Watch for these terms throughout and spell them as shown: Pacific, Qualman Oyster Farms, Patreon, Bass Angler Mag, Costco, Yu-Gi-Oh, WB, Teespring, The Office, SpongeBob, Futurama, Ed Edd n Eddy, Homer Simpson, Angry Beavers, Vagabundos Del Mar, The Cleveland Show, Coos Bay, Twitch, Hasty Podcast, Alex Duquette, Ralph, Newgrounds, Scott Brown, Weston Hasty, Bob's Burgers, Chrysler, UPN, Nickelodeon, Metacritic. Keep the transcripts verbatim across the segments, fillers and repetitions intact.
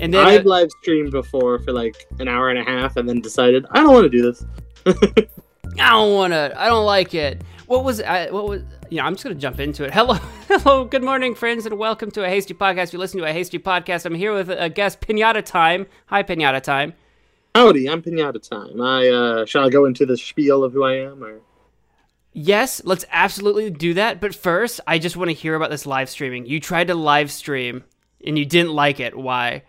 And then I've uh, live streamed before for like an hour and a half, and then decided I don't want to do this. I don't want to. I don't like it. What was? I, what was? You know, I'm just gonna jump into it. Hello, hello. Good morning, friends, and welcome to a Hasty Podcast. If you listen to a Hasty Podcast, I'm here with a guest, Pinata Time. Hi, Pinata Time. Howdy, I'm Pinata Time. I uh, shall I go into the spiel of who I am, or? Yes, let's absolutely do that. But first, I just want to hear about this live streaming. You tried to live stream, and you didn't like it. Why?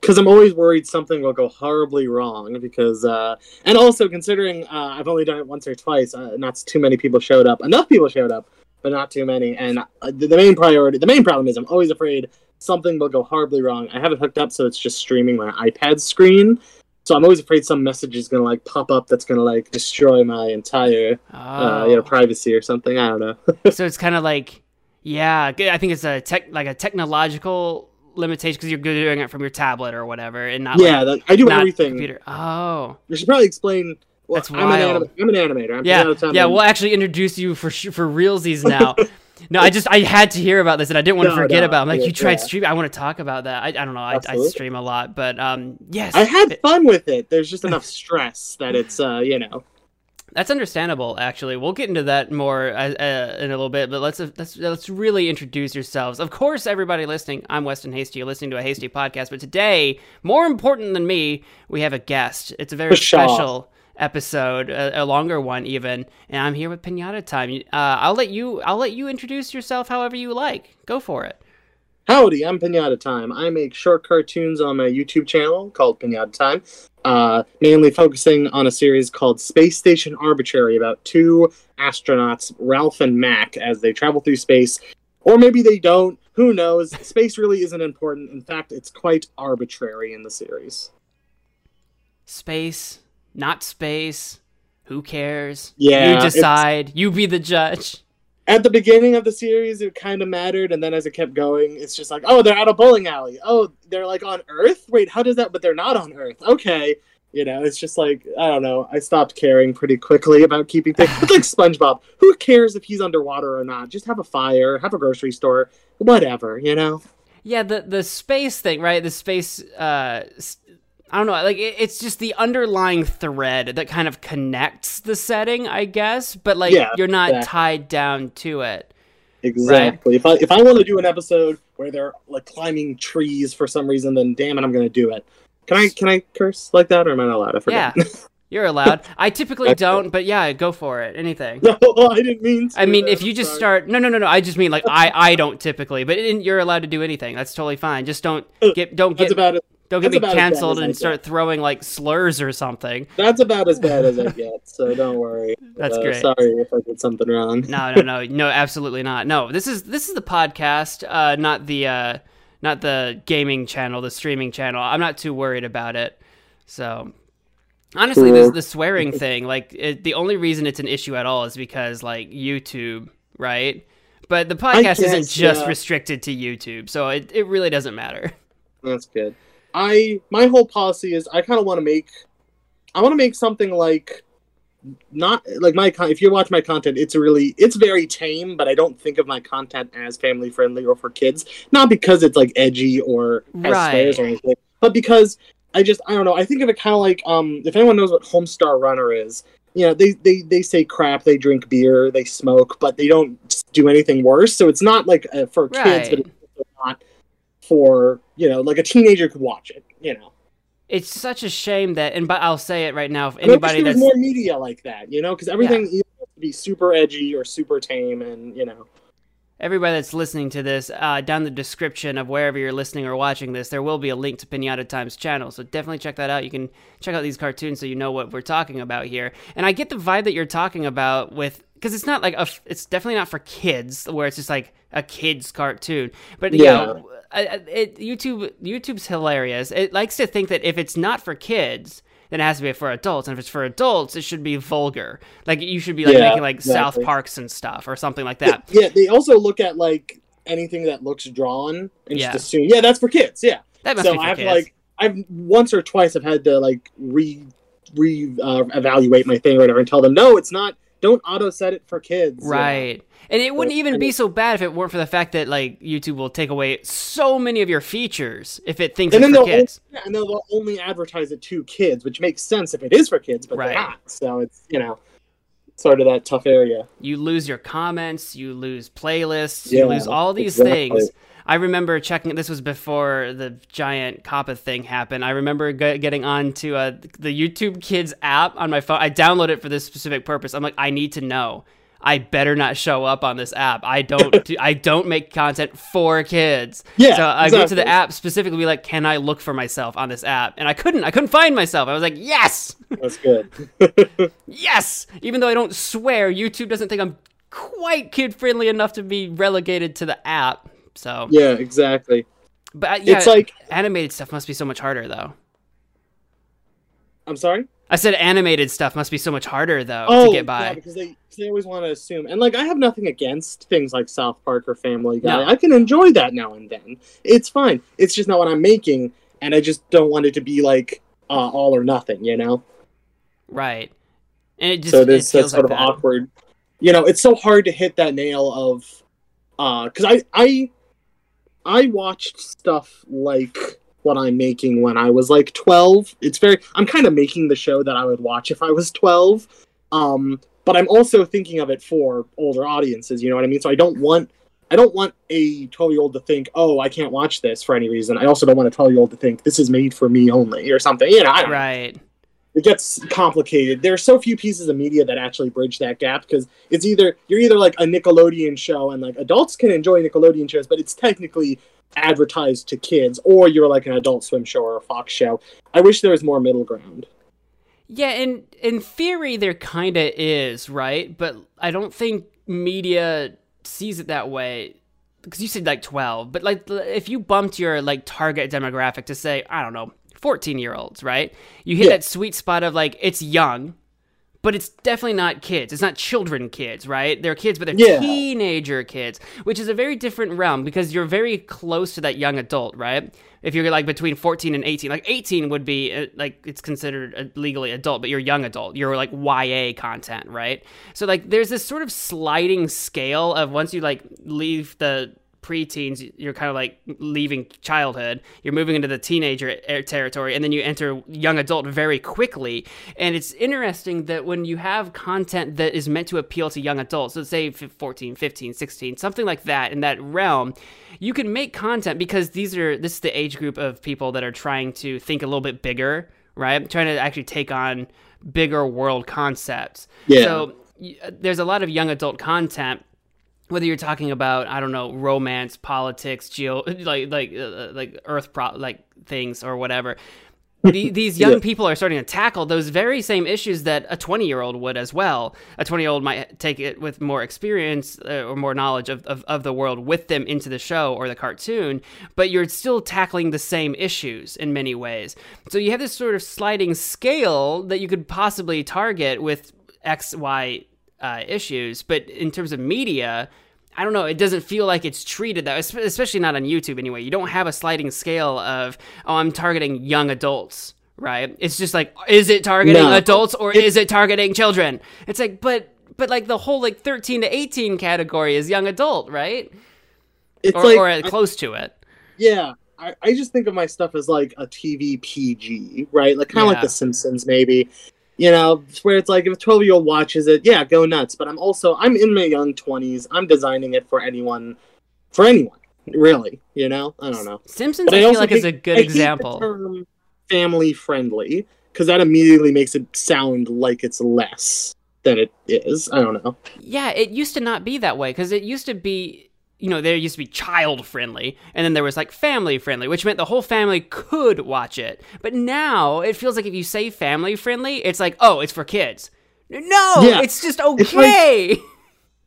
Because I'm always worried something will go horribly wrong. Because uh, and also considering uh, I've only done it once or twice, uh, not too many people showed up. Enough people showed up, but not too many. And uh, the main priority, the main problem is I'm always afraid something will go horribly wrong. I have it hooked up so it's just streaming my iPad screen. So I'm always afraid some message is going to, like, pop up that's going to, like, destroy my entire oh. uh, you know, privacy or something. I don't know. So it's kind of like, yeah, I think it's a tech, like a technological limitation because you're doing it from your tablet or whatever. And not Yeah, like, that, I do everything. Computer. Oh. You should probably explain. Well, that's wild. I'm an, anim- I'm an animator. I'm yeah, yeah and... we'll actually introduce you for for realsies now. No, I just, I had to hear about this and I didn't want no, to forget no, about it. I'm like, yeah, you tried yeah. streaming. I want to talk about that. I, I don't know. I, I stream a lot, but um, yes. I had fun with it. There's just enough stress that it's, uh, you know. That's understandable, actually. We'll get into that more uh, uh, in a little bit, but let's, uh, let's let's really introduce yourselves. Of course, everybody listening, I'm Weston Hasty. You're listening to a Hasty Podcast, but today, more important than me, we have a guest. It's a very For special sure. episode, a, a longer one even, and I'm here with Pinata Time. Uh, I'll let you I'll let you introduce yourself however you like. Go for it. Howdy, I'm Pinata Time. I make short cartoons on my YouTube channel called Pinata Time, uh, mainly focusing on a series called Space Station Arbitrary about two astronauts, Ralph and Mac, as they travel through space. Or maybe they don't. Who knows? Space really isn't important. In fact, it's quite arbitrary in the series. Space... Not space. Who cares? Yeah, you decide. You be the judge. At the beginning of the series, it kind of mattered, and then as it kept going, it's just like, oh, they're at a bowling alley. Oh, they're like on Earth? Wait, how does that... But they're not on Earth. Okay. You know, it's just like, I don't know. I stopped caring pretty quickly about keeping things... It's like SpongeBob. Who cares if he's underwater or not? Just have a fire, have a grocery store, whatever, you know? Yeah, the, the space thing, right? The space... uh st- I don't know, like, it's just the underlying thread that kind of connects the setting, I guess, but, like, yeah, you're not exactly. tied down to it. Exactly. Right? If I if I want to do an episode where they're, like, climbing trees for some reason, then damn it, I'm going to do it. Can I can I curse like that, or am I not allowed? I forgot. Yeah, you're allowed. I typically don't, but, yeah, go for it. Anything. No, I didn't mean to. I mean, if you just sorry. start... No, no, no, no, I just mean, like, I, I don't typically, but you're allowed to do anything. That's totally fine. Just don't get... Don't get That's about it. Don't get That's me canceled and start throwing, like, slurs or something. That's about as bad as I get, so don't worry. That's uh, great. Sorry if I did something wrong. No, no, no. No, absolutely not. No, this is this is the podcast, uh, not the uh, not the gaming channel, the streaming channel. I'm not too worried about it. So, honestly, cool. this, the swearing thing, like, it, the only reason it's an issue at all is because, like, YouTube, right? But the podcast guess, isn't just yeah. restricted to YouTube, so it, it really doesn't matter. That's good. I my whole policy is I kind of want to make I want to make something like not like my if you watch my content it's really it's very tame, but I don't think of my content as family friendly or for kids, not because it's like edgy or has right. swears or anything, but because I just I don't know I think of it kind of like um if anyone knows what Homestar Runner is, you know, they they they say crap, they drink beer, they smoke, but they don't do anything worse, so it's not like uh, for right. kids, but it's not for, you know, like a teenager could watch it, you know. It's such a shame that, and but I'll say it right now, if anybody that's... more media like that, you know, because everything yeah. either has to be super edgy or super tame and, you know. Everybody that's listening to this, uh, down the description of wherever you're listening or watching this, there will be a link to Pinata Time's channel, so definitely check that out. You can check out these cartoons so you know what we're talking about here. And I get the vibe that you're talking about with, because it's not like, a, it's definitely not for kids, where it's just like a kid's cartoon. But, you yeah. know, it, YouTube YouTube's hilarious. It likes to think that if it's not for kids, then it has to be for adults. And if it's for adults, it should be vulgar. Like, you should be like yeah, making like exactly. South Parks and stuff or something like that. Yeah, yeah, they also look at like anything that looks drawn and yeah. just assume, yeah, that's for kids. Yeah, that must so be for I've kids. Like I've once or twice I've had to like re re uh, evaluate my thing or whatever and tell them no, it's not. don't auto set it for kids. Right. You know? And it wouldn't even be so bad if it weren't for the fact that like YouTube will take away so many of your features if it thinks and it's then for kids. Only, and they'll only advertise it to kids, which makes sense if it is for kids, but right. they're not. So it's, you know, sort of that tough area. You lose your comments, you lose playlists, yeah, you lose all these exactly. things. I remember checking, this was before the giant Kappa thing happened. I remember g- getting onto uh, the YouTube Kids app on my phone. I downloaded it for this specific purpose. I'm like, I need to know. I better not show up on this app. I don't do, I don't make content for kids. Yeah, so I exactly. go to the app specifically like, can I look for myself on this app? And I couldn't. I couldn't find myself. I was like, yes! That's good. Yes! Even though I don't swear, YouTube doesn't think I'm quite kid-friendly enough to be relegated to the app. So yeah, exactly. But yeah, it's like animated stuff must be so much harder, though. I'm sorry? I said animated stuff must be so much harder, though, oh, to get by. Yeah, because they, they always want to assume. And, like, I have nothing against things like South Park or Family Guy. No. I can enjoy that now and then. It's fine. It's just not what I'm making, and I just don't want it to be, like, uh, all or nothing, you know? Right. And it just so this, it feels that's sort like of that. Awkward. You know, it's so hard to hit that nail of... Because uh, I, I, I watched stuff like... what I'm making when I was like twelve. It's very I'm kind of making the show that I would watch if I was twelve, um but I'm also thinking of it for older audiences, you know what I mean? So I don't want I don't want a twelve year old to think, oh, I can't watch this for any reason. I also don't want a twelve year old to think this is made for me only or something, you know? I don't right know. It gets complicated. There are so few pieces of media that actually bridge that gap, because it's either you're either like a Nickelodeon show, and like adults can enjoy Nickelodeon shows, but it's technically advertised to kids, or you're like an Adult Swim show or a Fox show. I wish there was more middle ground. Yeah, and in theory there kind of is, right? But I don't think media sees it that way, because you said like twelve, but like if you bumped your like target demographic to say, I don't know, fourteen year olds, right? You hit yeah. that sweet spot of like, it's young, but it's definitely not kids. It's not children kids, right? They're kids, but they're yeah. teenager kids, which is a very different realm, because you're very close to that young adult, right? If you're like between fourteen and eighteen, like eighteen would be like, it's considered legally adult, but you're young adult. You're like Y A content, right? So like there's this sort of sliding scale of once you like leave the preteens, you're kind of like leaving childhood, you're moving into the teenager territory, and then you enter young adult very quickly. And it's interesting that when you have content that is meant to appeal to young adults, so say fourteen, fifteen, sixteen, something like that, in that realm, you can make content because these are this is the age group of people that are trying to think a little bit bigger, right? Trying to actually take on bigger world concepts. Yeah. So there's a lot of young adult content, whether you're talking about, I don't know, romance, politics, geo, like like uh, like earth pro- like things or whatever. The, these young yeah. people are starting to tackle those very same issues that a twenty year old would as well. A twenty year old might take it with more experience uh, or more knowledge of, of, of the world with them into the show or the cartoon, but you're still tackling the same issues in many ways. So you have this sort of sliding scale that you could possibly target with X, Y, Uh, issues, but in terms of media, I don't know, it doesn't feel like it's treated that, especially not on YouTube anyway. You don't have a sliding scale of, oh, I'm targeting young adults, right? It's just like, is it targeting no. adults or it, is it targeting children? It's like, but but like the whole like thirteen to eighteen category is young adult, right? It's or, like, or I, close to it. Yeah, I, I just think of my stuff as like a T V P G, right? Like kind of yeah. like The Simpsons, maybe. You know, where it's like, if a twelve-year-old watches it, yeah, go nuts. But I'm also, I'm in my young twenties. I'm designing it for anyone, for anyone, really, you know? I don't know. Simpsons, I, I feel like, hate, is a good I example. I hate the term family-friendly, because that immediately makes it sound like it's less than it is. I don't know. Yeah, it used to not be that way, because it used to be... you know, there used to be child-friendly, and then there was, like, family-friendly, which meant the whole family could watch it. But now, it feels like if you say family-friendly, it's like, oh, it's for kids. No, yeah. It's just okay!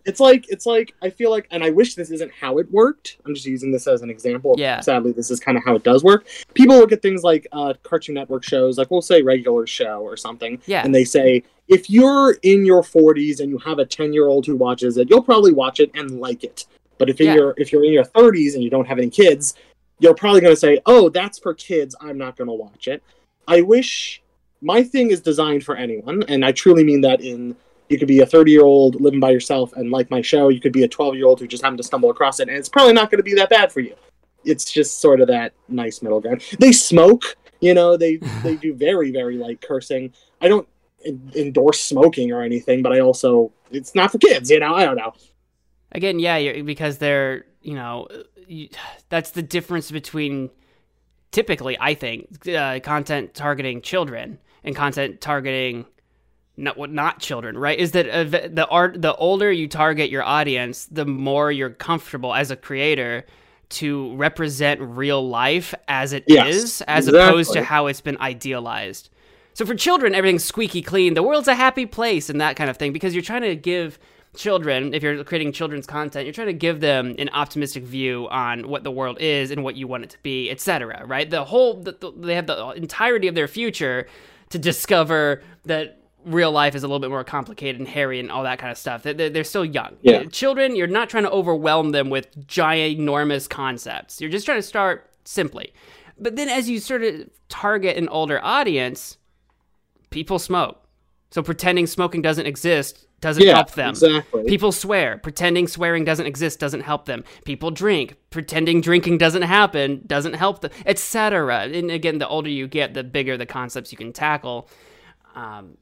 It's like, it's like, it's like, I feel like, and I wish this isn't how it worked. I'm just using this as an example. Yeah. Sadly, this is kind of how it does work. People look at things like uh, Cartoon Network shows, like, we'll say regular show or something, yeah. and they say, if you're in your forties and you have a ten-year-old who watches it, you'll probably watch it and like it. But if, in yeah. your, if you're in your thirties and you don't have any kids, you're probably going to say, oh, that's for kids. I'm not going to watch it. I wish my thing is designed for anyone. And I truly mean that in You could be a thirty-year-old living by yourself and like my show. You could be a twelve-year-old who just happened to stumble across it, and it's probably not going to be that bad for you. It's just sort of that nice middle ground. They smoke, you know, they, they do very, very light cursing. I don't in- endorse smoking or anything, but I also, it's not for kids, you know, I don't know. Again, yeah, you're, because they're, you know, you, that's the difference between typically, I think, uh, content targeting children and content targeting not what not children, right? Is that uh, the, the art, the older you target your audience, the more you're comfortable as a creator to represent real life as it yes, is, as exactly. opposed to how it's been idealized. So for children, everything's squeaky clean. The world's a happy place and that kind of thing, because you're trying to give children, if you're creating children's content, you're trying to give them an optimistic view on what the world is and what you want it to be, et cetera, right? The whole, the, the, they have the entirety of their future to discover that real life is a little bit more complicated and hairy and all that kind of stuff. They're, they're still young. Yeah. Children, you're not trying to overwhelm them with giant, enormous concepts. You're just trying to start simply. But then as you sort of target an older audience, people smoke. So pretending smoking doesn't exist doesn't yeah, help them. Exactly. People swear. Pretending swearing doesn't exist doesn't help them. People drink. Pretending drinking doesn't happen doesn't help them, et cetera. And again, the older you get, the bigger the concepts you can tackle. Um,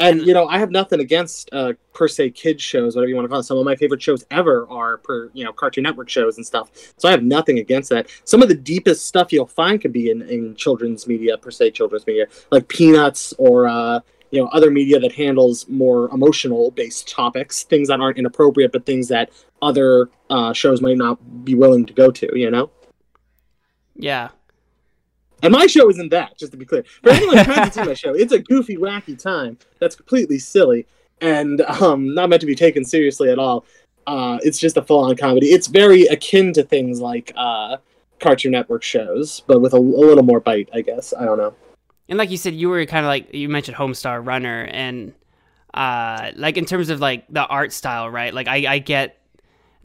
And, you know, I have nothing against, uh, per se, kids shows, whatever you want to call it. Some of my favorite shows ever are, per you know, Cartoon Network shows and stuff. So I have nothing against that. Some of the deepest stuff you'll find could be in, in children's media, per se, children's media, like Peanuts or, uh, you know, other media that handles more emotional-based topics, things that aren't inappropriate, but things that other uh, shows might not be willing to go to, you know? Yeah. And my show isn't that, just to be clear. For anyone trying to see my show, it's a goofy, wacky time that's completely silly and um, not meant to be taken seriously at all. Uh, it's just a full-on comedy. It's very akin to things like uh, Cartoon Network shows, but with a, a little more bite, I guess. I don't know. And like you said, you were kind of like, you mentioned Homestar Runner, and uh, like in terms of like the art style, right? Like I, I get...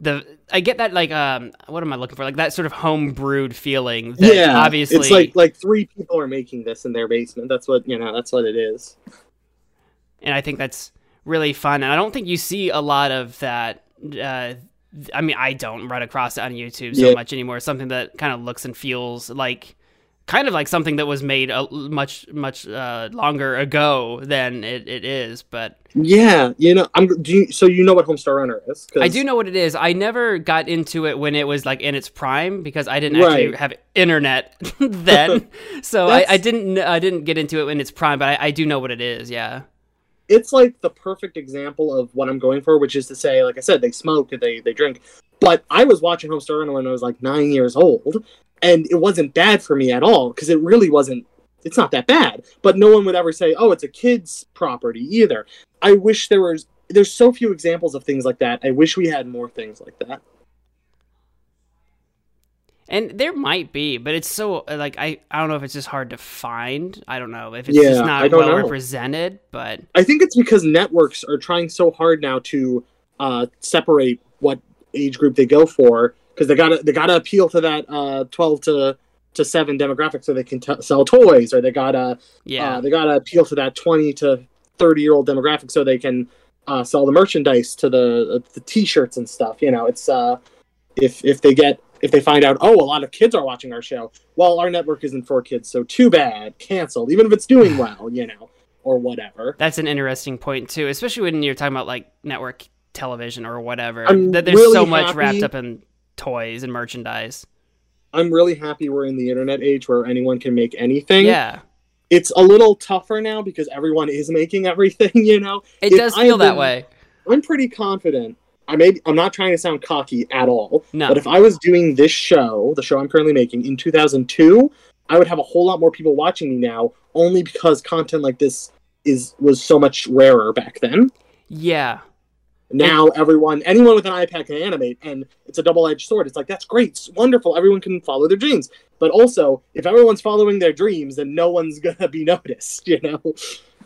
The I get that like um what am I looking for like that sort of homebrewed feeling that yeah, obviously it's like like three people are making this in their basement. That's what you know that's what it is, and I think that's really fun. And I don't think you see a lot of that. Uh, I mean, I don't run across it on YouTube so yeah. much anymore. Something that kind of looks and feels like kind of like something that was made a, much much uh, longer ago than it, it is, but yeah, you know, I'm do you, so you know what Homestar Runner is? Cause... I do know what it is. I never got into it when it was like in its prime because I didn't right. actually have internet then, so I, I didn't I didn't get into it in its prime, but I, I do know what it is. Yeah, it's like the perfect example of what I'm going for, which is to say, like I said, they smoke, they they drink, but I was watching Homestar Runner when I was like nine years old. And it wasn't bad for me at all, because it really wasn't, it's not that bad. But no one would ever say, oh, it's a kid's property either. I wish there was, there's so few examples of things like that. I wish we had more things like that. And there might be, but it's so, like, I, I don't know if it's just hard to find. I don't know if it's yeah, just not well know. represented, but... I think it's because networks are trying so hard now to uh, separate what age group they go for, because they gotta they gotta appeal to that uh, twelve to to seven demographic so they can t- sell toys, or they gotta yeah uh, they gotta appeal to that twenty to thirty year old demographic so they can uh, sell the merchandise to the the t-shirts and stuff. You know, it's uh, if if they get if they find out oh a lot of kids are watching our show, well our network isn't for kids, so too bad, canceled, even if it's doing well, you know, or whatever. That's an interesting point too, especially when you're talking about like network television or whatever. I'm that there's really so much happy. wrapped up in toys and merchandise. I'm really happy we're in the internet age where anyone can make anything. Yeah, it's a little tougher now because everyone is making everything, you know. It if does feel I'm, that way. I'm pretty confident. I may, I'm not trying to sound cocky at all, no. but if I was doing this show, the show I'm currently making, in two thousand two, I would have a whole lot more people watching me now, only because content like this is was so much rarer back then. Yeah. Now everyone, anyone with an iPad can animate, and it's a double-edged sword. It's like, that's great, it's wonderful, everyone can follow their dreams. But also, if everyone's following their dreams, then no one's gonna be noticed, you know?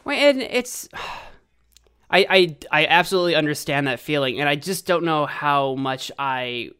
Well, and it's... I, I, I absolutely understand that feeling, and I just don't know how much I...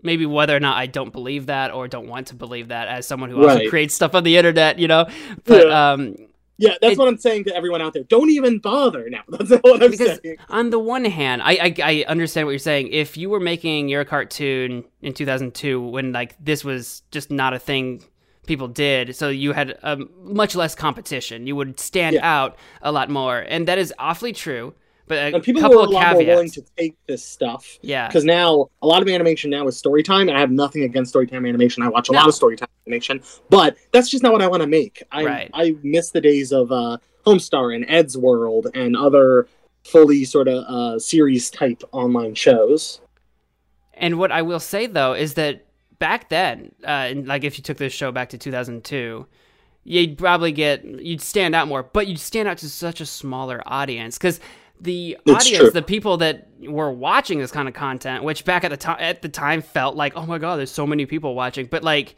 Maybe whether or not I don't believe that or don't want to believe that as someone who also right. creates stuff on the internet, you know? But, yeah. um... Yeah, that's it, what I'm saying to everyone out there. Don't even bother now. That's what I'm because saying. On the one hand, I, I I understand what you're saying. If you were making your cartoon in two thousand two when like this was just not a thing people did, so you had um, much less competition. You would stand yeah. out a lot more, and that is awfully true. But a people were a lot caveats. more willing to take this stuff. Yeah. Because now, a lot of animation now is story time, and I have nothing against story time animation. I watch a no. lot of story time animation, but that's just not what I want to make. I right. I miss the days of uh, Homestar and Ed's World and other fully sort of uh, series-type online shows. And what I will say, though, is that back then, uh, and like if you took this show back to two thousand two... you'd probably get, you'd stand out more, but you'd stand out to such a smaller audience because the it's audience, true. the people that were watching this kind of content, which back at the time, at the time felt like, oh my God, there's so many people watching. But like,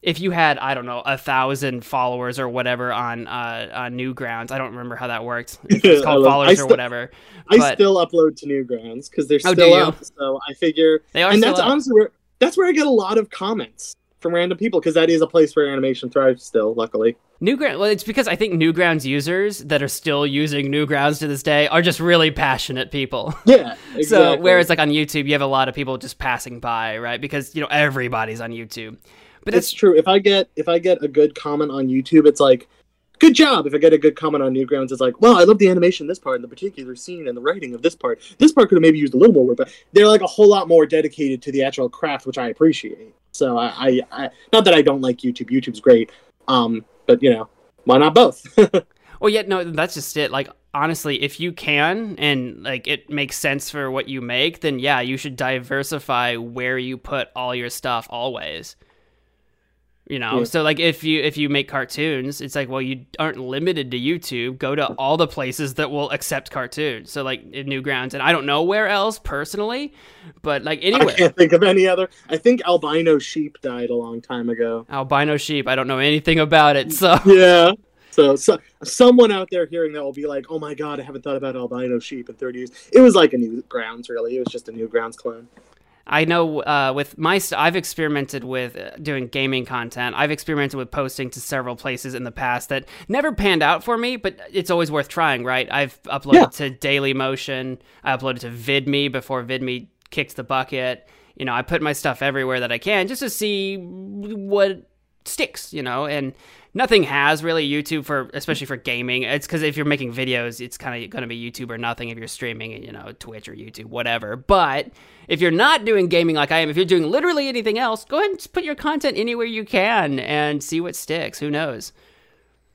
if you had, I don't know, a thousand followers or whatever on, uh, on Newgrounds, I don't remember how that worked. It's yeah, called followers still, or whatever. But... I still upload to Newgrounds because they're oh, still up. So I figure, they are and still that's up. honestly where, that's where I get a lot of comments from random people, because that is a place where animation thrives still, luckily. Newgrounds, well, it's because I think Newgrounds users that are still using Newgrounds to this day are just really passionate people. Yeah, exactly. So, whereas, like, on YouTube, you have a lot of people just passing by, right? Because, you know, everybody's on YouTube. But it's true. If I get if I get a good comment on YouTube, it's like, good job. If I get a good comment on Newgrounds, it's like, well, I love the animation in this part, and the particular scene, and the writing of this part. This part could have maybe used a little more work, but they're, like, a whole lot more dedicated to the actual craft, which I appreciate. So I, I, I, not that I don't like YouTube. YouTube's great, um, but you know, why not both? Well, yeah, no, that's just it. Like, honestly, if you can and like it makes sense for what you make, then yeah, you should diversify where you put all your stuff always. You know, yeah. So like if you if you make cartoons, it's like, well, you aren't limited to YouTube. Go to all the places that will accept cartoons. So like in Newgrounds, and I don't know where else personally, but like anywhere. I can't think of any other. I think albino sheep died a long time ago. Albino sheep. I don't know anything about it. So yeah. So, so someone out there hearing that will be like, oh my God, I haven't thought about albino sheep in thirty years. It was like a Newgrounds, really. It was just a Newgrounds clone. I know uh, with my st- I've experimented with doing gaming content. I've experimented with posting to several places in the past that never panned out for me, but it's always worth trying, right? I've uploaded yeah. to Daily Motion. I uploaded to VidMe before VidMe kicked the bucket. You know, I put my stuff everywhere that I can just to see what sticks, you know, and nothing has really YouTube for, especially for gaming. It's because if you're making videos, it's kind of going to be YouTube or nothing if you're streaming and, you know, Twitch or YouTube, whatever. But if you're not doing gaming like I am, if you're doing literally anything else, go ahead and just put your content anywhere you can and see what sticks. Who knows?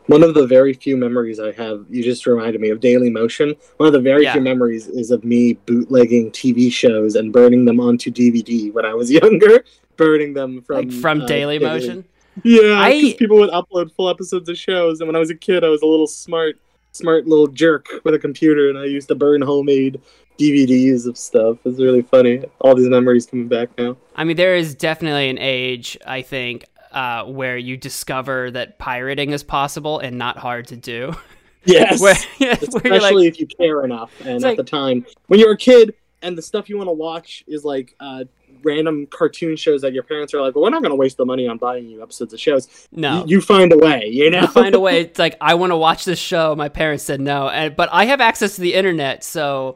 One of the very few memories I have, you just reminded me of Daily Motion. One of the very yeah. few memories is of me bootlegging T V shows and burning them onto D V D when I was younger, burning them from like from uh, Daily Motion. Daily. Yeah, because people would upload full episodes of shows, and when I was a kid, I was a little smart, smart little jerk with a computer, and I used to burn homemade D V Ds of stuff. It's really funny. All these memories coming back now. I mean, there is definitely an age, I think, uh, where you discover that pirating is possible and not hard to do. Yes, where, yeah, especially like, if you care enough. And at like, the time, when you're a kid, and the stuff you want to watch is like uh, random cartoon shows that your parents are like, well, we're not going to waste the money on buying you episodes of shows. No. You, you find a way, you know? You find a way. It's like, I want to watch this show. My parents said no. And, but I have access to the internet, so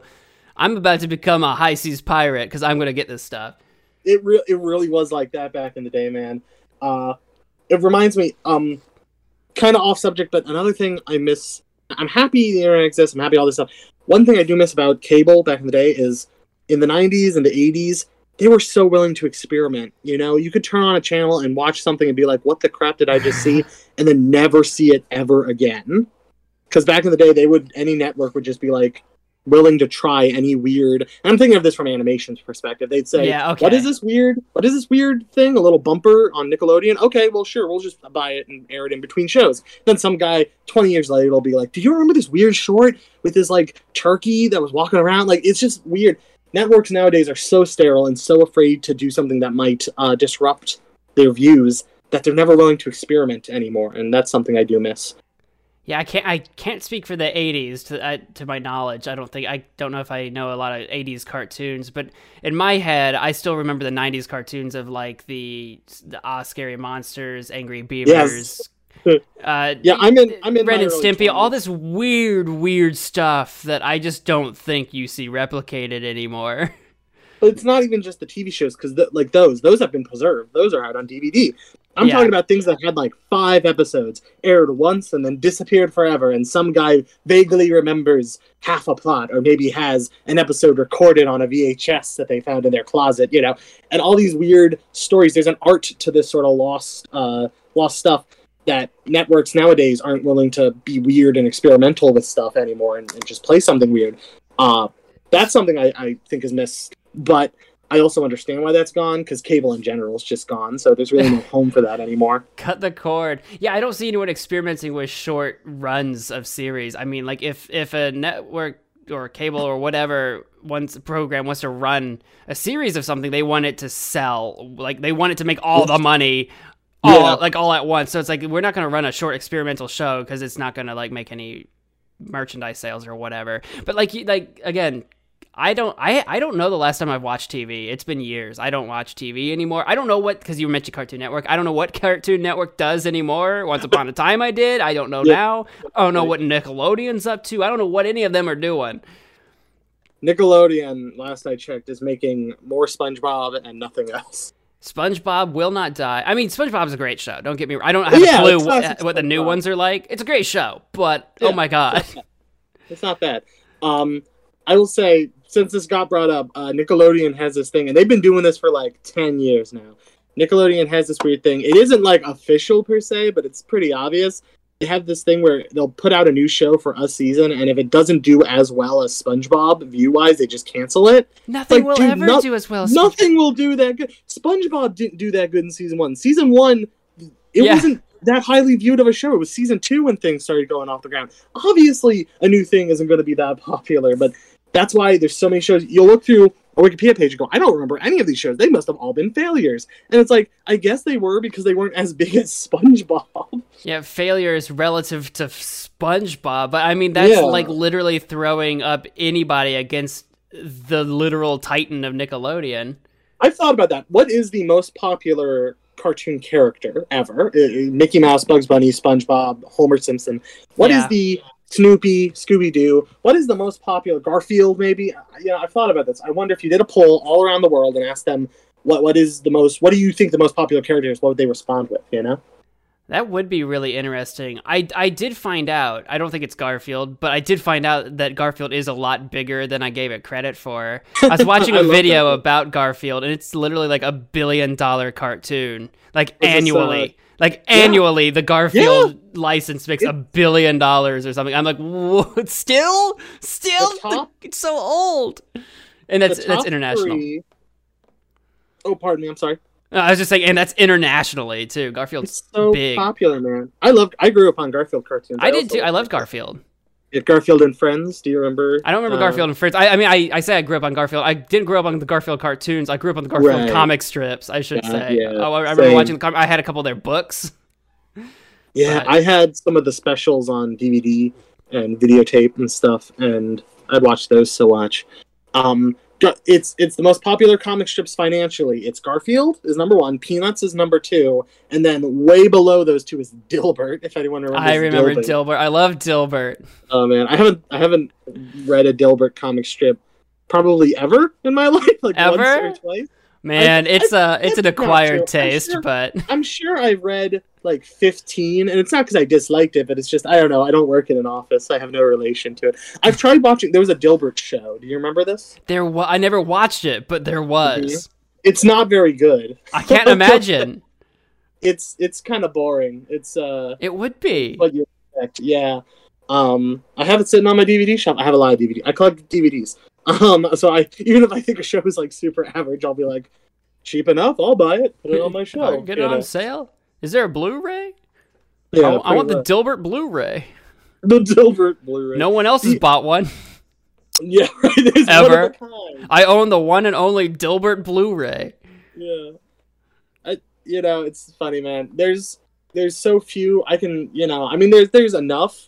I'm about to become a high seas pirate because I'm going to get this stuff. It, re- it really was like that back in the day, man. Uh, it reminds me, um, kind of off subject, but another thing I miss. I'm happy the internet exists. I'm happy all this stuff. One thing I do miss about cable back in the day is in the nineties and the eighties, they were so willing to experiment. You know, you could turn on a channel and watch something and be like, what the crap did I just see? And then never see it ever again. Because back in the day, they would any network would just be like willing to try any weird. And I'm thinking of this from animation's perspective. They'd say, yeah, okay. What is this weird? What is this weird thing? A little bumper on Nickelodeon? Okay, well, sure. We'll just buy it and air it in between shows. Then some guy twenty years later will be like, do you remember this weird short with this like turkey that was walking around? Like, it's just weird. Networks nowadays are so sterile and so afraid to do something that might uh, disrupt their views that they're never willing to experiment anymore, and that's something I do miss. Yeah, I can't. I can't speak for the eighties to uh, to my knowledge. I don't think I don't know if I know a lot of eighties cartoons, but in my head, I still remember the nineties cartoons of like the the Ah Scary Monsters, Angry Beavers. Yes. Uh, yeah, I'm in. I'm in. Ren and Stimpy, twenties. All this weird, weird stuff that I just don't think you see replicated anymore. But it's not even just the T V shows, because th- like those, those have been preserved. Those are out on D V D. I'm yeah. talking about things that had like five episodes, aired once, and then disappeared forever. And some guy vaguely remembers half a plot, or maybe has an episode recorded on a V H S that they found in their closet, you know. And all these weird stories. There's an art to this sort of lost, uh, lost stuff that networks nowadays aren't willing to be weird and experimental with stuff anymore, and, and just play something weird. Uh, that's something I, I think is missed. But I also understand why that's gone, because cable in general is just gone, so there's really no home for that anymore. Cut the cord. Yeah, I don't see anyone experimenting with short runs of series. I mean, like, if, if a network or cable or whatever wants a program wants to run a series of something, they want it to sell. Like, they want it to make all the money all, yeah. like, all at once. So it's like, we're not going to run a short experimental show because it's not going to, like, make any merchandise sales or whatever. But, like, like again... I don't I, I don't know the last time I've watched T V. It's been years. I don't watch T V anymore. I don't know what, because you mentioned Cartoon Network. I don't know what Cartoon Network does anymore. Once upon a time I did. I don't know yeah. now. I don't know what Nickelodeon's up to. I don't know what any of them are doing. Nickelodeon, last I checked, is making more SpongeBob and nothing else. SpongeBob will not die. I mean, SpongeBob's a great show. Don't get me wrong. I don't have yeah, a clue what, what the new ones are like. It's a great show, but yeah, oh my God. It's not bad. Um, I will say... Since this got brought up, uh, Nickelodeon has this thing, and they've been doing this for like ten years now. Nickelodeon has this weird thing. It isn't like official per se, but it's pretty obvious. They have this thing where they'll put out a new show for a season, and if it doesn't do as well as SpongeBob view-wise, they just cancel it. Nothing like, will dude, ever no- do as well as SpongeBob. Nothing will do that good. SpongeBob didn't do that good in season one. Season one, it yeah. wasn't that highly viewed of a show. It was season two when things started going off the ground. Obviously, a new thing isn't going to be that popular, but... That's why there's so many shows. You'll look through a Wikipedia page and go, I don't remember any of these shows. They must have all been failures. And it's like, I guess they were because they weren't as big as SpongeBob. Yeah, failures relative to SpongeBob. But I mean, that's yeah. like literally throwing up anybody against the literal titan of Nickelodeon. I've thought about that. What is the most popular cartoon character ever? Mickey Mouse, Bugs Bunny, SpongeBob, Homer Simpson. What yeah. is the... Snoopy, Scooby-Doo. What is the most popular? Garfield, maybe? You know, I've thought about this. I wonder if you did a poll all around the world and asked them, what what is the most, what do you think the most popular character is? What would they respond with, you know? That would be really interesting. I, I did find out, I don't think it's Garfield, but I did find out that Garfield is a lot bigger than I gave it credit for. I was watching a video about Garfield, and it's literally like a billion dollar cartoon, like is annually. This, uh... Like, annually, yeah. the Garfield yeah. license makes a billion dollars or something. I'm like, what? Still? Still? The top, the, it's so old. And that's that's international. Three... Oh, pardon me. I'm sorry. No, I was just saying, and that's internationally, too. Garfield's it's so big. Popular, man. I loved, I grew up on Garfield cartoons. I, I did, too. I loved Garfield. Yeah, Garfield and Friends. Do you remember? I don't remember uh, Garfield and Friends. I, I mean, I, I say I grew up on Garfield. I didn't grow up on the Garfield cartoons. I grew up on the Garfield right. comic strips, I should yeah, say. Yeah, oh, I, I remember watching the comic. I had a couple of their books. Yeah, but... I had some of the specials on D V D and videotape and stuff, and I'd watch those so much. Um, it's it's the most popular comic strips financially. It's Garfield is number one, Peanuts is number two, and then way below those two is Dilbert. If anyone remembers, I remember Dilbert. Dilbert. I love Dilbert. Oh man, I haven't I haven't read a Dilbert comic strip probably ever in my life, like ever? once or twice. Man, I, it's I, a it's an acquired taste, I'm sure, but I'm sure I read like fifteen, and it's not because I disliked it, but it's just I don't know. I don't work in an office. I have no relation to it. I've tried watching. There was a Dilbert show. Do you remember this? There was. I never watched it, but there was. Mm-hmm. It's not very good. I can't imagine. it's it's kind of boring. It's uh. It would be. What you expect? Yeah. Um, I have it sitting on my D V D shop. I have a lot of D V D. I collect D V Ds. Um, so I, even if I think a show is like super average, I'll be like, cheap enough, I'll buy it, put it on my show. Right, get it know. on sale? Is there a Blu-ray? Yeah, I, I want much. the Dilbert Blu-ray. The Dilbert Blu-ray. No one else has bought one. Yeah, right. There's ever. One of a I own the one and only Dilbert Blu-ray. Yeah. I, you know, it's funny, man. There's, there's so few, I can, you know, I mean, there's, there's enough.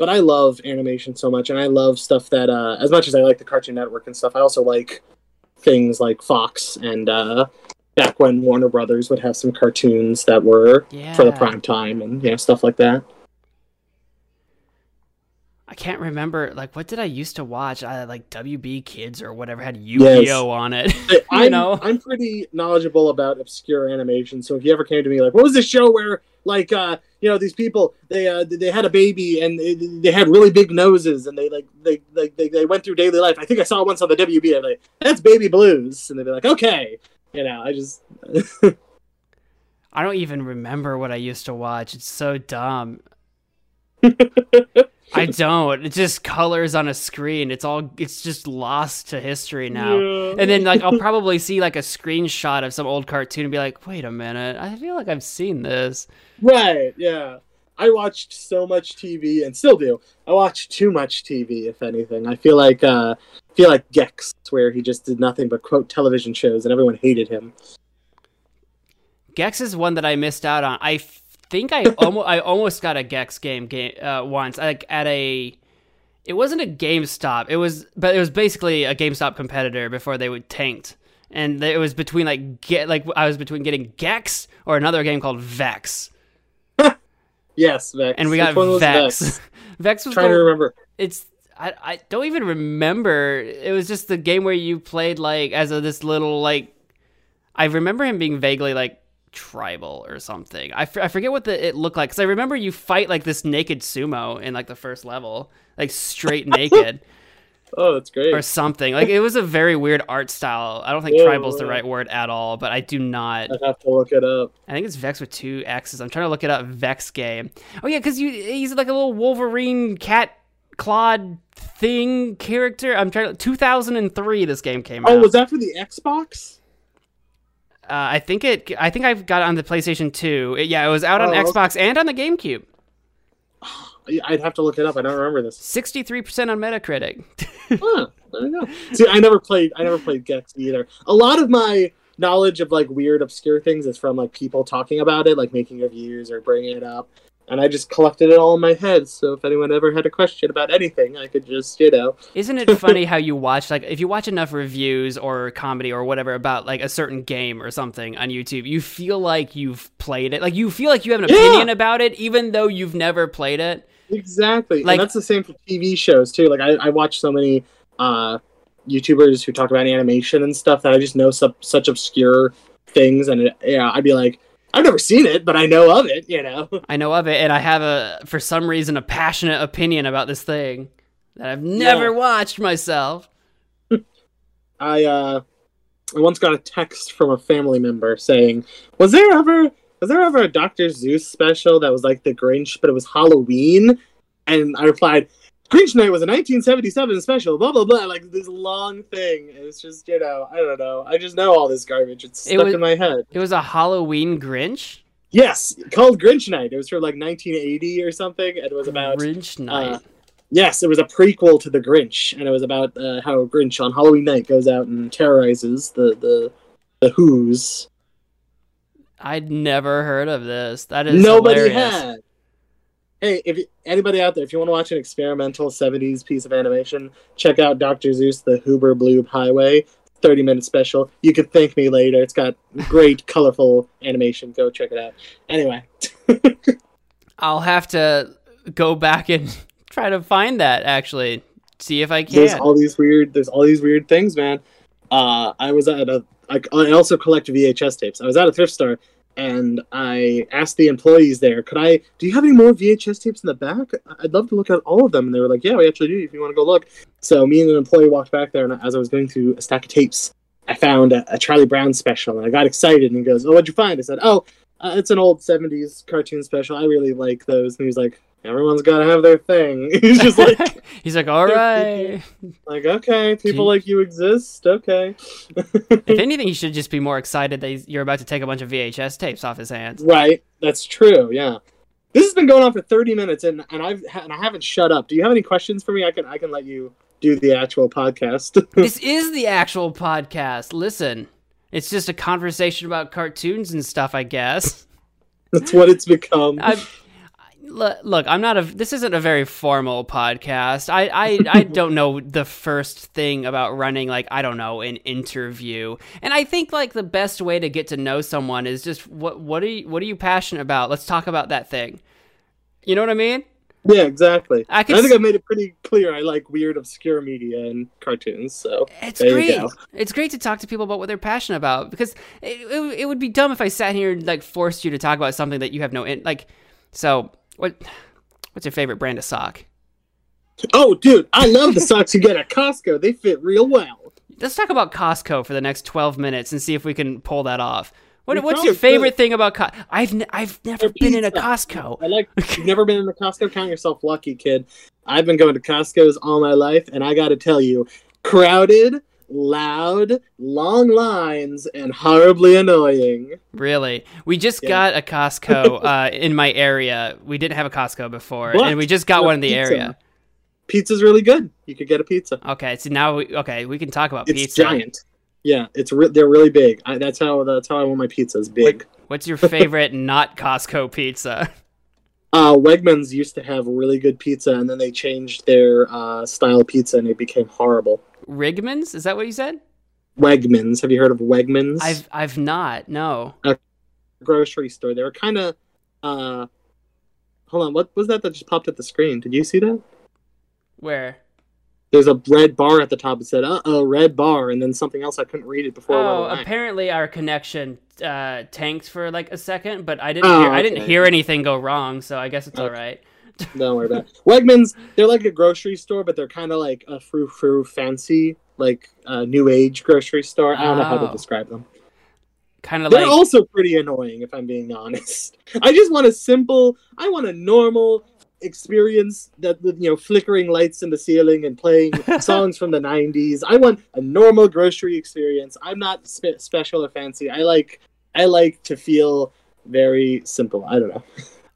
But I love animation so much, and I love stuff that, uh, as much as I like the Cartoon Network and stuff, I also like things like Fox and uh, back when Warner Brothers would have some cartoons that were yeah. for the prime time and, you know, stuff like that. I can't remember, like, what did I used to watch? I, like, W B Kids or whatever had Yu-Gi-Oh yes. on it. you I'm, know? I'm pretty knowledgeable about obscure animation, so if you ever came to me like, what was this show where, like, uh, you know, these people, they uh, they had a baby and they, they had really big noses and they, like, they, like they, they went through daily life. I think I saw it once on the W B. I'm like, that's Baby Blues. And they'd be like, okay. You know, I just... I don't even remember what I used to watch. It's so dumb. I don't. It's just colors on a screen. It's all. It's just lost to history now. Yeah. And then, like, I'll probably see like a screenshot of some old cartoon and be like, "Wait a minute, I feel like I've seen this." Right. Yeah. I watched so much T V and still do. I watch too much T V, if anything. I feel like uh, I feel like Gex, where he just did nothing but quote television shows, and everyone hated him. Gex is one that I missed out on. I. F- think I almost I almost got a Gex game game uh, once, like at a it wasn't a GameStop it was but it was basically a GameStop competitor before they would tanked, and it was between like get like I was between getting Gex or another game called Vex. Yes, Vex. And we got Vex. Vex. Vex was I'm trying the, to remember. It's I I don't even remember. It was just the game where you played like as a, this little like I remember him being vaguely like tribal or something. I, f- I forget what the, it looked like, because I remember you fight like this naked sumo in like the first level, like straight naked. Oh, that's great. Or something. Like it was a very weird art style. I don't think yeah, tribal's yeah. the right word at all, but I do not. I have to look it up. I think it's Vex with two X's. I'm trying to look it up. Vex game. Oh yeah, because you he's like a little Wolverine cat clawed thing character. I'm trying. two thousand three this game came oh, out. Oh, was that for the Xbox? Uh, I think it. I think I've got it on the PlayStation two. It, yeah, it was out on oh, Xbox okay. and on the GameCube. I'd have to look it up. I don't remember this. sixty-three percent on Metacritic. Huh, I don't know. See, I never played. I never played Gex either. A lot of my knowledge of like weird, obscure things is from like people talking about it, like making reviews or bringing it up, and I just collected it all in my head. So if anyone ever had a question about anything, I could just, you know. Isn't it funny how you watch, like, if you watch enough reviews or comedy or whatever about, like, a certain game or something on YouTube, you feel like you've played it. Like, you feel like you have an opinion yeah. about it, even though you've never played it. Exactly. Like, and that's the same for T V shows, too. Like, I, I watch so many uh, YouTubers who talk about animation and stuff that I just know sub- such obscure things. And, it, yeah, I'd be like, I've never seen it, but I know of it, you know. I know of it, and I have, a, for some reason, a passionate opinion about this thing that I've never yeah. watched myself. I uh, I once got a text from a family member saying, was there ever was there ever a Doctor Seuss special that was like the Grinch, but it was Halloween? And I replied, Grinch Night was a nineteen seventy-seven special, blah, blah, blah, like this long thing. It's just, you know, I don't know. I just know all this garbage. It's stuck it was, in my head. It was a Halloween Grinch? Yes, called Grinch Night. It was from like nineteen eighty or something. And it was about... Grinch Night. Uh, yes, it was a prequel to The Grinch. And it was about uh, how Grinch on Halloween night goes out and terrorizes the, the, the Who's. I'd never heard of this. That is Nobody hilarious. Had. Hey, if anybody out there, if you want to watch an experimental seventies piece of animation, check out Doctor Seuss, The Hoober Bloob Highway, thirty-minute special. You can thank me later. It's got great, colorful animation. Go check it out. Anyway. I'll have to go back and try to find that, actually. See if I can. There's all these weird, there's all these weird things, man. Uh, I was at a... I, I also collect V H S tapes. I was at a thrift store, and I asked the employees there, could I, do you have any more V H S tapes in the back? I'd love to look at all of them. And they were like, yeah, we actually do if you want to go look. So me and an employee walked back there, and as I was going through a stack of tapes, I found a, a Charlie Brown special, and I got excited, and he goes, oh, what'd you find? I said, oh, uh, it's an old seventies cartoon special. I really like those. And he was like, everyone's got to have their thing. He's just like... He's like, all right. Like, okay, people Gee. Like you exist, okay. If anything, you should just be more excited that you're about to take a bunch of V H S tapes off his hands. Right, that's true, yeah. This has been going on for thirty minutes, and, and, I've, and I haven't shut up. Do you have any questions for me? I can, I can let you do the actual podcast. This is the actual podcast. Listen, it's just a conversation about cartoons and stuff, I guess. That's what it's become. I've... Look, look, I'm not a. This isn't a very formal podcast. I, I, I don't know the first thing about running. Like, I don't know, an interview. And I think like the best way to get to know someone is just what what are you what are you passionate about? Let's talk about that thing. You know what I mean? Yeah, exactly. I, I think s- I made it pretty clear. I like weird, obscure media and cartoons. So it's there great. You go. It's great to talk to people about what they're passionate about, because it, it it would be dumb if I sat here and like forced you to talk about something that you have no in- like. So. What, what's your favorite brand of sock? Oh, dude, I love the socks you get at Costco. They fit real well. Let's talk about Costco for the next twelve minutes and see if we can pull that off. What, we what's your favorite could. thing about Costco? I've, n- I've never or been pizza. in a Costco. I like, you've never been in a Costco? Count yourself lucky, kid. I've been going to Costco's all my life, and I got to tell you, crowded, loud, long lines, and horribly annoying. Really? We just yeah. got a Costco uh, in my area. We didn't have a Costco before, what? and we just got no, one in the pizza. area. Pizza's really good. You could get a pizza. Okay, so now we okay we can talk about it's pizza. It's giant. Yeah, it's re- they're really big. I, that's how that's how I want my pizzas, big. What, what's your favorite not Costco pizza? Uh, Wegmans used to have really good pizza, and then they changed their uh, style pizza, and it became horrible. Rigmans? Is that what you said? Wegmans. Have you heard of Wegmans? I've I've not. No. A grocery store. They were kind of. Uh, hold on. What was that that just popped at the screen? Did you see that? Where? There's a red bar at the top. It said, "Uh oh, red bar," and then something else. I couldn't read it before. Oh, apparently our connection uh, tanked for like a second, but I didn't. Oh, hear, okay. I didn't hear anything go wrong, so I guess it's okay. All right. Don't worry about it. Wegmans, they're like a grocery store, but they're kind of like a frou-frou fancy, like uh, new age grocery store. I don't oh. know how to describe them. Kind of like... They're also pretty annoying, if I'm being honest. I just want a simple, I want a normal experience that with, you know, flickering lights in the ceiling and playing songs from the nineties. I want a normal grocery experience. I'm not spe- special or fancy. I like, I like to feel very simple. I don't know.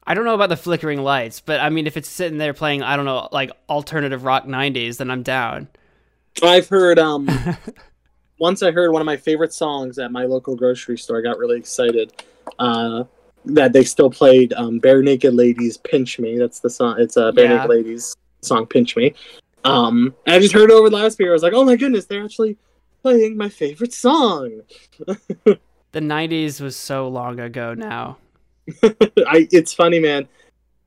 I don't know about the flickering lights, but I mean, if it's sitting there playing, I don't know, like alternative rock nineties, then I'm down. I've heard, um, once I heard one of my favorite songs at my local grocery store, I got really excited, uh, that they still played, um, Bare Naked Ladies' Pinch Me. That's the song. It's uh, Bare yeah. Naked Ladies' song, Pinch Me. Um, I just heard it over the last year. I was like, oh my goodness, they're actually playing my favorite song. The nineties was so long ago now. I, it's funny, man.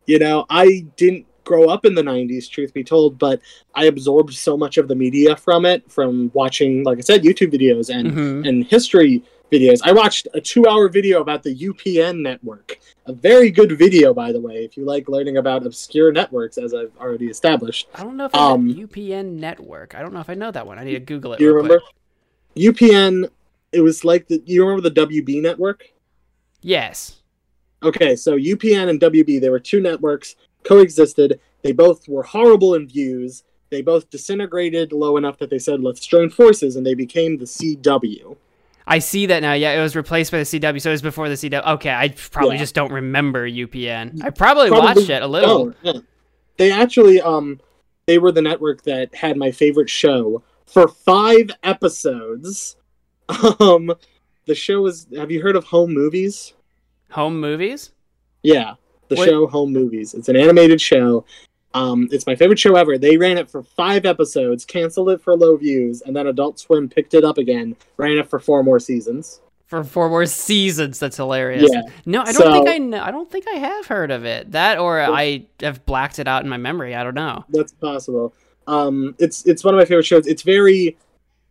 You know, I didn't grow up in the nineties, truth be told, but I absorbed so much of the media from it, from watching, like I said, YouTube videos and, mm-hmm. and history videos. I watched a two-hour video about the U P N network. A very good video, by the way, if you like learning about obscure networks, as I've already established. I don't know if I um, know U P N network. I don't know if I know that one. I need to Google it. Do you remember? Quick. U P N, it was like the... You remember the W B network? Yes. Okay, so U P N and W B, they were two networks, coexisted. They both were horrible in views. They both disintegrated low enough that they said, let's join forces, and they became the C W. I see that now. Yeah, it was replaced by the C W, so it was before the C W. Okay, I probably yeah. just don't remember U P N. I probably, probably watched it a little. No, yeah. They actually, um, they were the network that had my favorite show for five episodes. Um, the show was, have you heard of Home Movies? Home Movies? Yeah, the what? show Home Movies. It's an animated show. Um, it's my favorite show ever. They ran it for five episodes, canceled it for low views, and then Adult Swim picked it up again, ran it for four more seasons. For four more seasons, that's hilarious. Yeah. No, I don't so, think I know. I don't think I have heard of it. That or yeah. I have blacked it out in my memory. I don't know. That's possible. Um, it's it's one of my favorite shows. It's very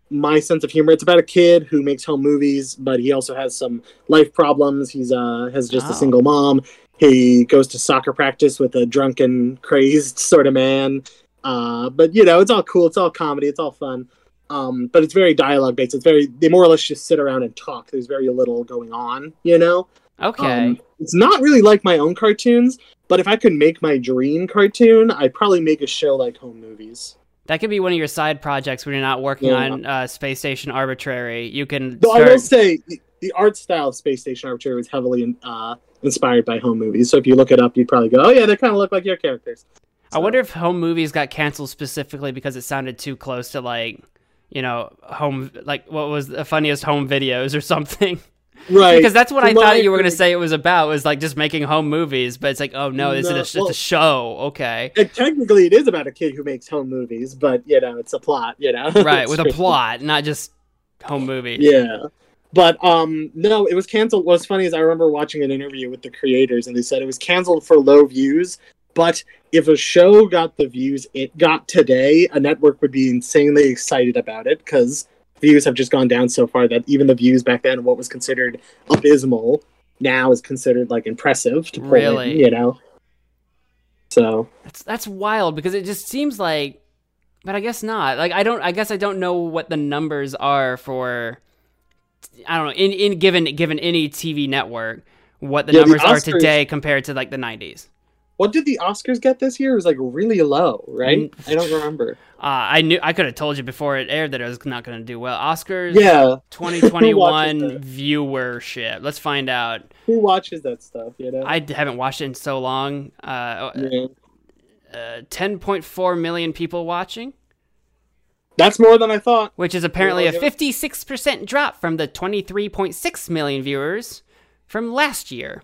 my sense of humor. It's about a kid who makes home movies, but he also has some life problems. He's uh has just oh. a single mom. He goes to soccer practice with a drunken, crazed sort of man. Uh, but you know, it's all cool. It's all comedy. It's all fun. Um, but it's very dialogue based. It's very they more or less just sit around and talk. There's very little going on. You know. Okay. Um, it's not really like my own cartoons, but if I could make my dream cartoon, I'd probably make a show like Home Movies. That could be one of your side projects when you're not working yeah. on uh, Space Station Arbitrary. You can. Start... I will say the, the art style of Space Station Arbitrary was heavily uh, inspired by Home Movies. So if you look it up, you'd probably go, "Oh yeah, they kind of look like your characters." So. I wonder if Home Movies got canceled specifically because it sounded too close to like, you know, home like what was the funniest home videos or something. Right. Because that's what I thought you were going to say it was about, was like just making home movies. But it's like, oh, no, it's, no, a, it's well, a show. Okay. It, technically, it is about a kid who makes home movies, but, you know, it's a plot, you know. Right, with a plot, not just home movie. Yeah. But, um, no, it was canceled. What's funny is I remember watching an interview with the creators, and they said it was canceled for low views. But if a show got the views it got today, a network would be insanely excited about it, because views have just gone down so far that even the views back then, what was considered abysmal, now is considered like impressive to play. Really? In, you know? So that's that's wild, because it just seems like, but I guess not. Like I don't. I guess I don't know what the numbers are for. I don't know. In in given given any T V network, what the yeah, numbers the Oscars are today compared to like the nineties. What did the Oscars get this year? It was like really low, right? I don't remember. Uh, I knew I could have told you before it aired that it was not going to do well. Oscars, yeah, twenty twenty-one viewership. Let's find out. Who watches that stuff? You know, I haven't watched it in so long. Uh, yeah. uh, ten point four million people watching. That's more than I thought. Which is apparently a fifty-six percent drop from the twenty-three point six million viewers from last year.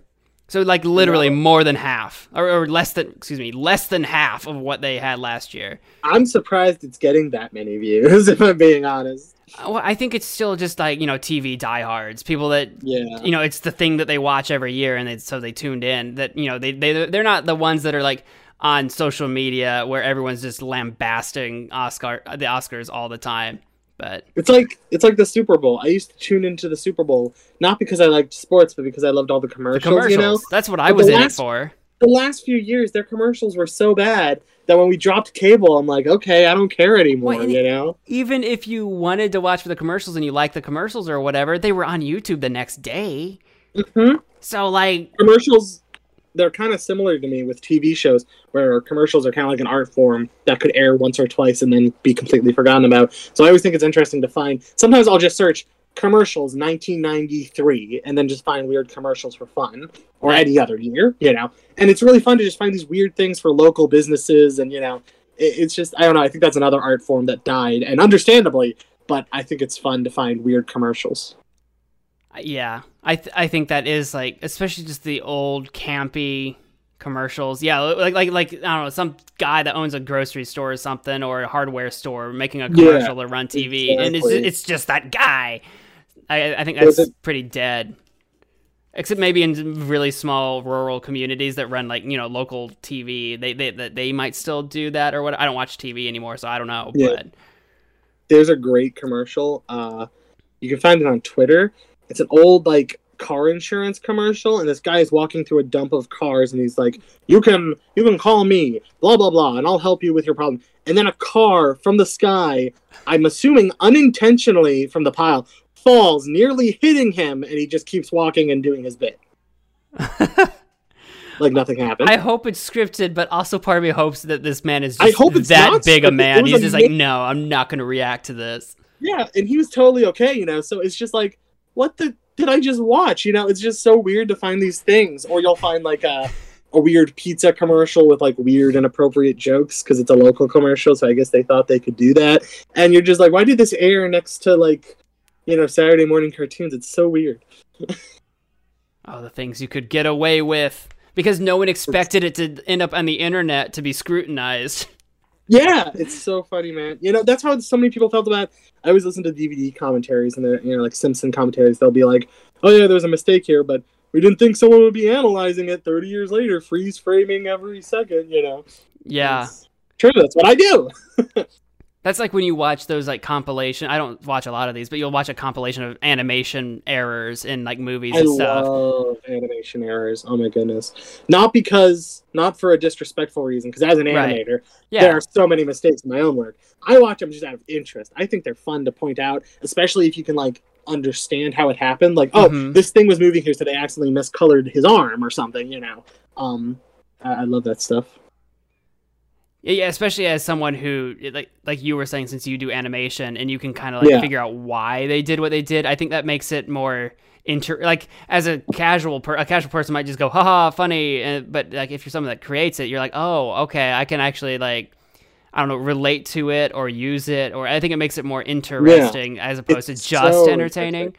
So like literally no. more than half, or, or less than, excuse me, less than half of what they had last year. I'm surprised it's getting that many views, if I'm being honest. Well, I think it's still just like, you know, T V diehards, people that, yeah. you know, it's the thing that they watch every year. And they, so they tuned in that, you know, they, they, they're not the ones that are like on social media where everyone's just lambasting Oscar, the Oscars all the time. But it's like it's like the Super Bowl. I used to tune into the Super Bowl not because I liked sports, but because I loved all the commercials. The commercials. You know? That's what I but was in last, it for. The last few years, their commercials were so bad that when we dropped cable, I'm like, okay, I don't care anymore. Well, you know, even if you wanted to watch for the commercials and you liked the commercials or whatever, they were on YouTube the next day. Mm-hmm. So like commercials, they're kind of similar to me with T V shows, where commercials are kind of like an art form that could air once or twice and then be completely forgotten about. So I always think it's interesting to find, sometimes I'll just search commercials nineteen ninety-three and then just find weird commercials for fun, or any other year, you know? And it's really fun to just find these weird things for local businesses. And, you know, it's just, I don't know. I think that's another art form that died, and understandably, but I think it's fun to find weird commercials. Yeah, I th- I think that is like, especially just the old campy commercials. Yeah, like like like I don't know, some guy that owns a grocery store or something, or a hardware store, making a commercial yeah, to run T V, exactly. and it's it's just that guy. I I think that's it, pretty dead. Except maybe in really small rural communities that run like, you know, local T V, they they they might still do that or what. I don't watch T V anymore, so I don't know. Yeah. But there's a great commercial. Uh, you can find it on Twitter. It's an old, like, car insurance commercial, and this guy is walking through a dump of cars, and he's like, you can you can call me, blah, blah, blah, and I'll help you with your problem. And then a car from the sky, I'm assuming unintentionally from the pile, falls, nearly hitting him, and he just keeps walking and doing his bit. Like nothing happened. I hope it's scripted, but also part of me hopes that this man is just I hope it's that big scripted. A man. He's just ma- like, no, I'm not going to react to this. Yeah, and he was totally okay, you know, so it's just like, what the did I just watch? You know, it's just so weird to find these things. Or you'll find like a, a weird pizza commercial with like weird inappropriate jokes, because it's a local commercial, so I guess they thought they could do that. And you're just like, why did this air next to like, you know, Saturday morning cartoons? It's so weird. Oh, the things you could get away with, because no one expected it to end up on the internet to be scrutinized. Yeah, it's so funny, man. You know, that's how so many people felt about it. I always listen to D V D commentaries and the, you know, like Simpson commentaries. They'll be like, oh yeah, there's a mistake here, but we didn't think someone would be analyzing it thirty years later, freeze framing every second, you know. Yeah. It's true, that's what I do. That's like when you watch those like compilation, I don't watch a lot of these, but you'll watch a compilation of animation errors in like movies and I stuff. I love animation errors. Oh my goodness. Not because, not for a disrespectful reason, because as an animator, right. yeah. there are so many mistakes in my own work. I watch them just out of interest. I think they're fun to point out, especially if you can like understand how it happened. Like, oh, mm-hmm. this thing was moving here, so they accidentally miscolored his arm or something, you know. Um, I, I love that stuff. Yeah, especially as someone who, like like you were saying, since you do animation and you can kind of like yeah. figure out why they did what they did, I think that makes it more inter. Like as a casual per- a casual person might just go, haha, funny. And, but like if you're someone that creates it, you're like, oh, okay, I can actually like, I don't know, relate to it or use it. Or I think it makes it more interesting yeah. as opposed it's to just so entertaining.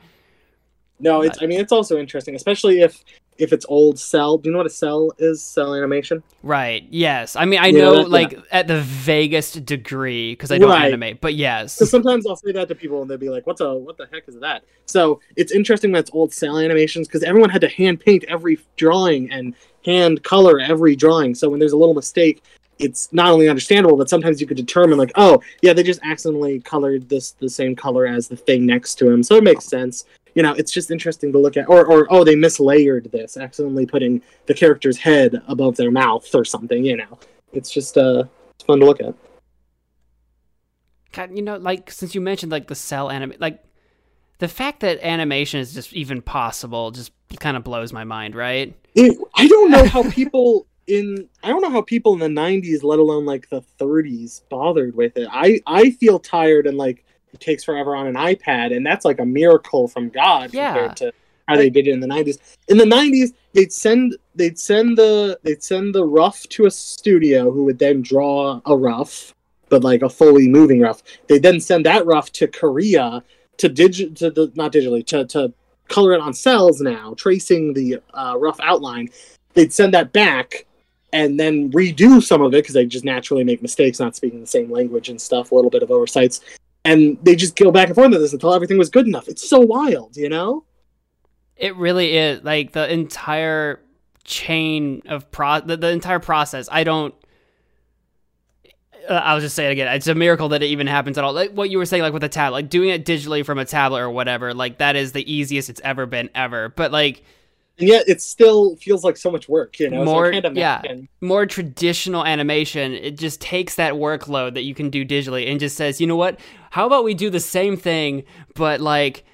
No, it's. I mean, it's also interesting, especially if if it's old cell. Do you know what a cell is? Cell animation. Right. Yes. I mean, I yeah, know that, like yeah. at the vaguest degree because I don't right. animate, but yes. So sometimes I'll say that to people and they'll be like, "What's a what the heck is that?" So it's interesting that it's old cell animations because everyone had to hand paint every drawing and hand color every drawing. So when there's a little mistake, it's not only understandable, but sometimes you could determine like, "Oh, yeah, they just accidentally colored this the same color as the thing next to him," so it makes sense. You know, it's just interesting to look at. Or, or oh, they mislayered this, accidentally putting the character's head above their mouth or something, you know. It's just uh, it's fun to look at. God, you know, like, since you mentioned, like, the cell anime, like, the fact that animation is just even possible just kind of blows my mind, right? It, I don't know how people in, I don't know how people in the nineties, let alone, like, the thirties, bothered with it. I, I feel tired and, like, it takes forever on an iPad, and that's like a miracle from God yeah. compared to how they did it in the nineties. In the nineties, they'd send they'd send the they'd send the rough to a studio who would then draw a rough, but like a fully moving rough. They'd then send that rough to Korea to digi- to the not digitally to, to color it on cells now, tracing the uh, rough outline. They'd send that back and then redo some of it because they just naturally make mistakes, not speaking the same language and stuff, a little bit of oversights. And they just go back and forth with this until everything was good enough. It's so wild, you know? It really is. Like, the entire chain of... Pro- the, the entire process, I don't... Uh, I'll just say it again. It's a miracle that it even happens at all. Like, what you were saying, like, with a tablet. Like, doing it digitally from a tablet or whatever, like, that is the easiest it's ever been, ever. But, like... And yet, it still feels like so much work, you know? More, so yeah, more traditional animation, it just takes that workload that you can do digitally and just says, you know what, how about we do the same thing, but like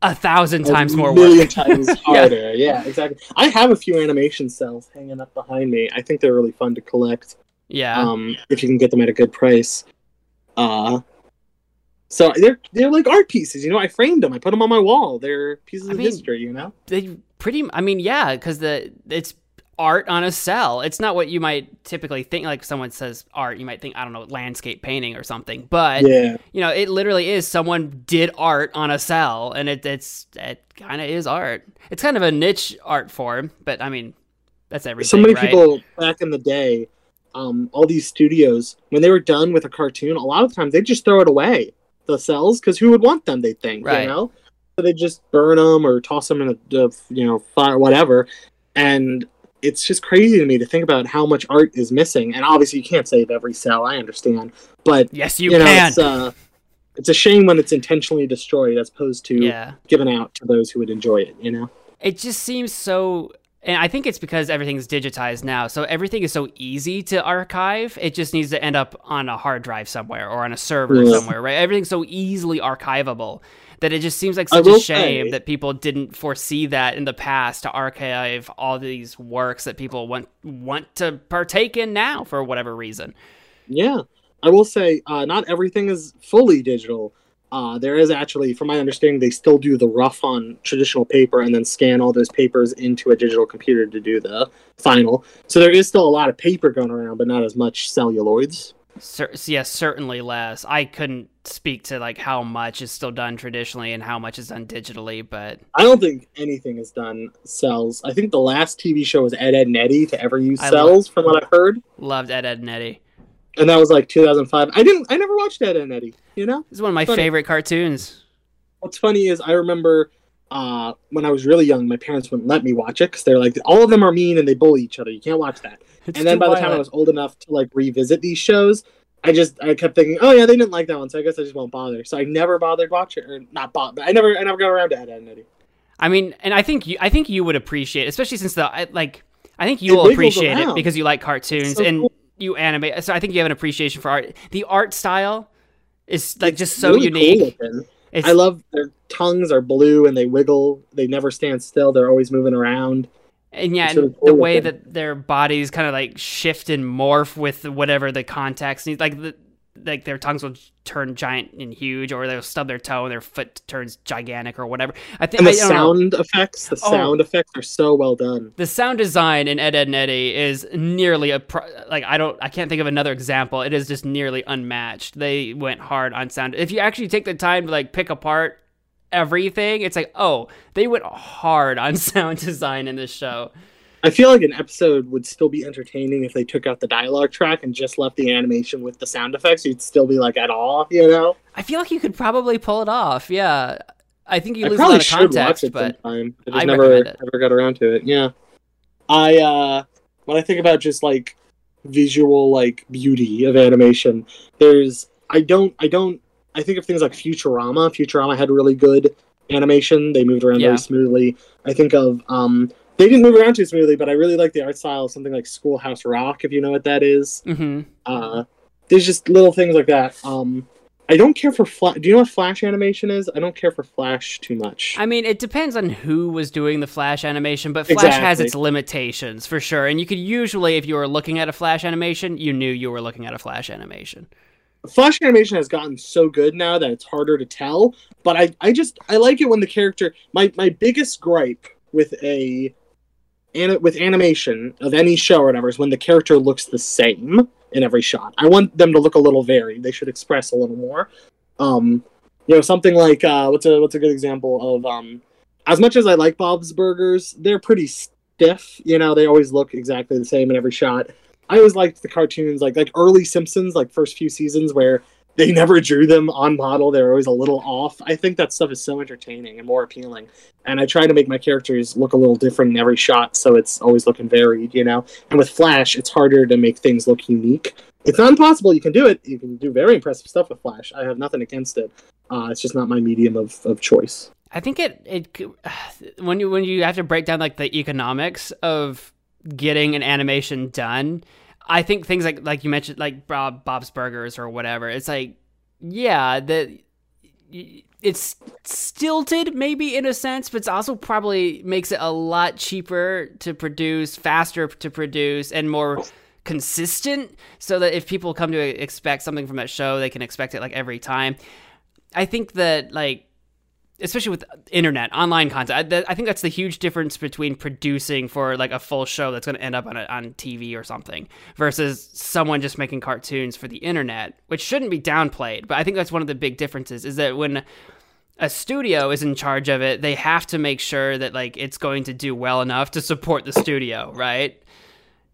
a thousand a times more work. A million times harder, yeah. yeah, exactly. I have a few animation cells hanging up behind me. I think they're really fun to collect. Yeah. Um, if you can get them at a good price. Uh So they're they're like art pieces, you know. I framed them, I put them on my wall. They're pieces I mean, of history, you know. They pretty, I mean, yeah, because the it's art on a cell. It's not what you might typically think. Like someone says art, you might think I don't know landscape painting or something, but yeah. you know, it literally is someone did art on a cell, and it it's it kind of is art. It's kind of a niche art form, but I mean, that's everything. So many right? people back in the day, um, all these studios when they were done with a cartoon, a lot of times they just throw it away. The cells, because who would want them? They think, right. you know, so they just burn them or toss them in a, a you know fire, whatever. And it's just crazy to me to think about how much art is missing. And obviously, you can't save every cell. I understand, but yes, you, you know, can. It's, uh, it's a shame when it's intentionally destroyed, as opposed to yeah. given out to those who would enjoy it. You know, it just seems so. And I think it's because everything's digitized now, so everything is so easy to archive. It just needs to end up on a hard drive somewhere or on a server yeah. somewhere, right? Everything's so easily archivable that it just seems like such a shame say, that people didn't foresee that in the past to archive all these works that people want want to partake in now for whatever reason. Yeah, I will say uh, not everything is fully digital. Uh, there is actually, from my understanding, they still do the rough on traditional paper and then scan all those papers into a digital computer to do the final. So there is still a lot of paper going around, but not as much celluloids. Cer- yeah, certainly less. I couldn't speak to like how much is still done traditionally and how much is done digitally, but... I don't think anything is done cells. I think the last T V show was Ed, Edd n Eddy to ever use I cells, loved, from what I've heard. Loved Ed, Edd n Eddy. And that was like two thousand five. I didn't. I never watched Ed, Edd n Eddy. You know, it's one of my funny. favorite cartoons. What's funny is I remember uh, when I was really young, my parents wouldn't let me watch it because they're like, all of them are mean and they bully each other. You can't watch that. It's and then by the time I was old enough to like revisit these shows, I just I kept thinking, oh yeah, they didn't like that one, so I guess I just won't bother. So I never bothered watching, or not bothered. I never I never got around to Ed, Edd n Eddy. I mean, and I think you I think you would appreciate, especially since the I, like I think you it will appreciate around. it because you like cartoons so and. Cool. You animate, so I think you have an appreciation for art. The art style is like it's just so really unique. Cool I love their tongues are blue and they wiggle. They never stand still. They're always moving around. And yeah, and really cool the way looking. that their bodies kind of like shift and morph with whatever the context needs. Like the, like their tongues will turn giant and huge, or they'll stub their toe and their foot turns gigantic or whatever. I think and the I, I sound know. effects, the oh, sound effects are so well done. The sound design in Ed, Edd n Eddy is nearly a pro- like I don't I can't think of another example. It is just nearly unmatched. They went hard on sound. If you actually take the time to like pick apart everything. It's like, oh, they went hard on sound design in this show. I feel like an episode would still be entertaining if they took out the dialogue track and just left the animation with the sound effects. You'd still be like, at all, you know? I feel like you could probably pull it off, yeah. I think you lose a lot of context, but I just I never, never got around to it, yeah. I, uh, when I think about just, like, visual, like, beauty of animation, there's, I don't, I don't, I think of things like Futurama. Futurama had really good animation. They moved around yeah. very smoothly. I think of, um... They didn't move around too smoothly, but I really like the art style of something like Schoolhouse Rock, if you know what that is. Mm-hmm. Uh, there's just little things like that. Um, I don't care for Flash. Do you know what Flash animation is? I don't care for Flash too much. I mean, it depends on who was doing the Flash animation, but Flash exactly. has its limitations, for sure. And you could usually, if you were looking at a Flash animation, you knew you were looking at a Flash animation. Flash animation has gotten so good now that it's harder to tell, but I, I just, I like it when the character, my, my biggest gripe with a And with animation of any show or whatever is when the character looks the same in every shot. I want them to look a little varied. They should express a little more. Um, you know, something like uh, what's a what's a good example of? Um, as much as I like Bob's Burgers, they're pretty stiff. You know, they always look exactly the same in every shot. I always liked the cartoons, like like early Simpsons, like first few seasons where they never drew them on model. They're always a little off. I think that stuff is so entertaining and more appealing. And I try to make my characters look a little different in every shot, so it's always looking varied, you know? And with Flash, it's harder to make things look unique. It's not impossible. You can do it. You can do very impressive stuff with Flash. I have nothing against it. Uh, it's just not my medium of, of choice. I think it, it when you when you have to break down like the economics of getting an animation done, I think things like, like you mentioned, like Bob, Bob's Burgers or whatever, it's like, yeah, the, it's stilted maybe in a sense, but it's also probably makes it a lot cheaper to produce, faster to produce, and more consistent, so that if people come to expect something from that show, they can expect it like every time. I think that like, especially with internet, online content, I, I think that's the huge difference between producing for like a full show that's going to end up on a, on T V or something versus someone just making cartoons for the internet, which shouldn't be downplayed. But I think that's one of the big differences is that when a studio is in charge of it, they have to make sure that like it's going to do well enough to support the studio, right?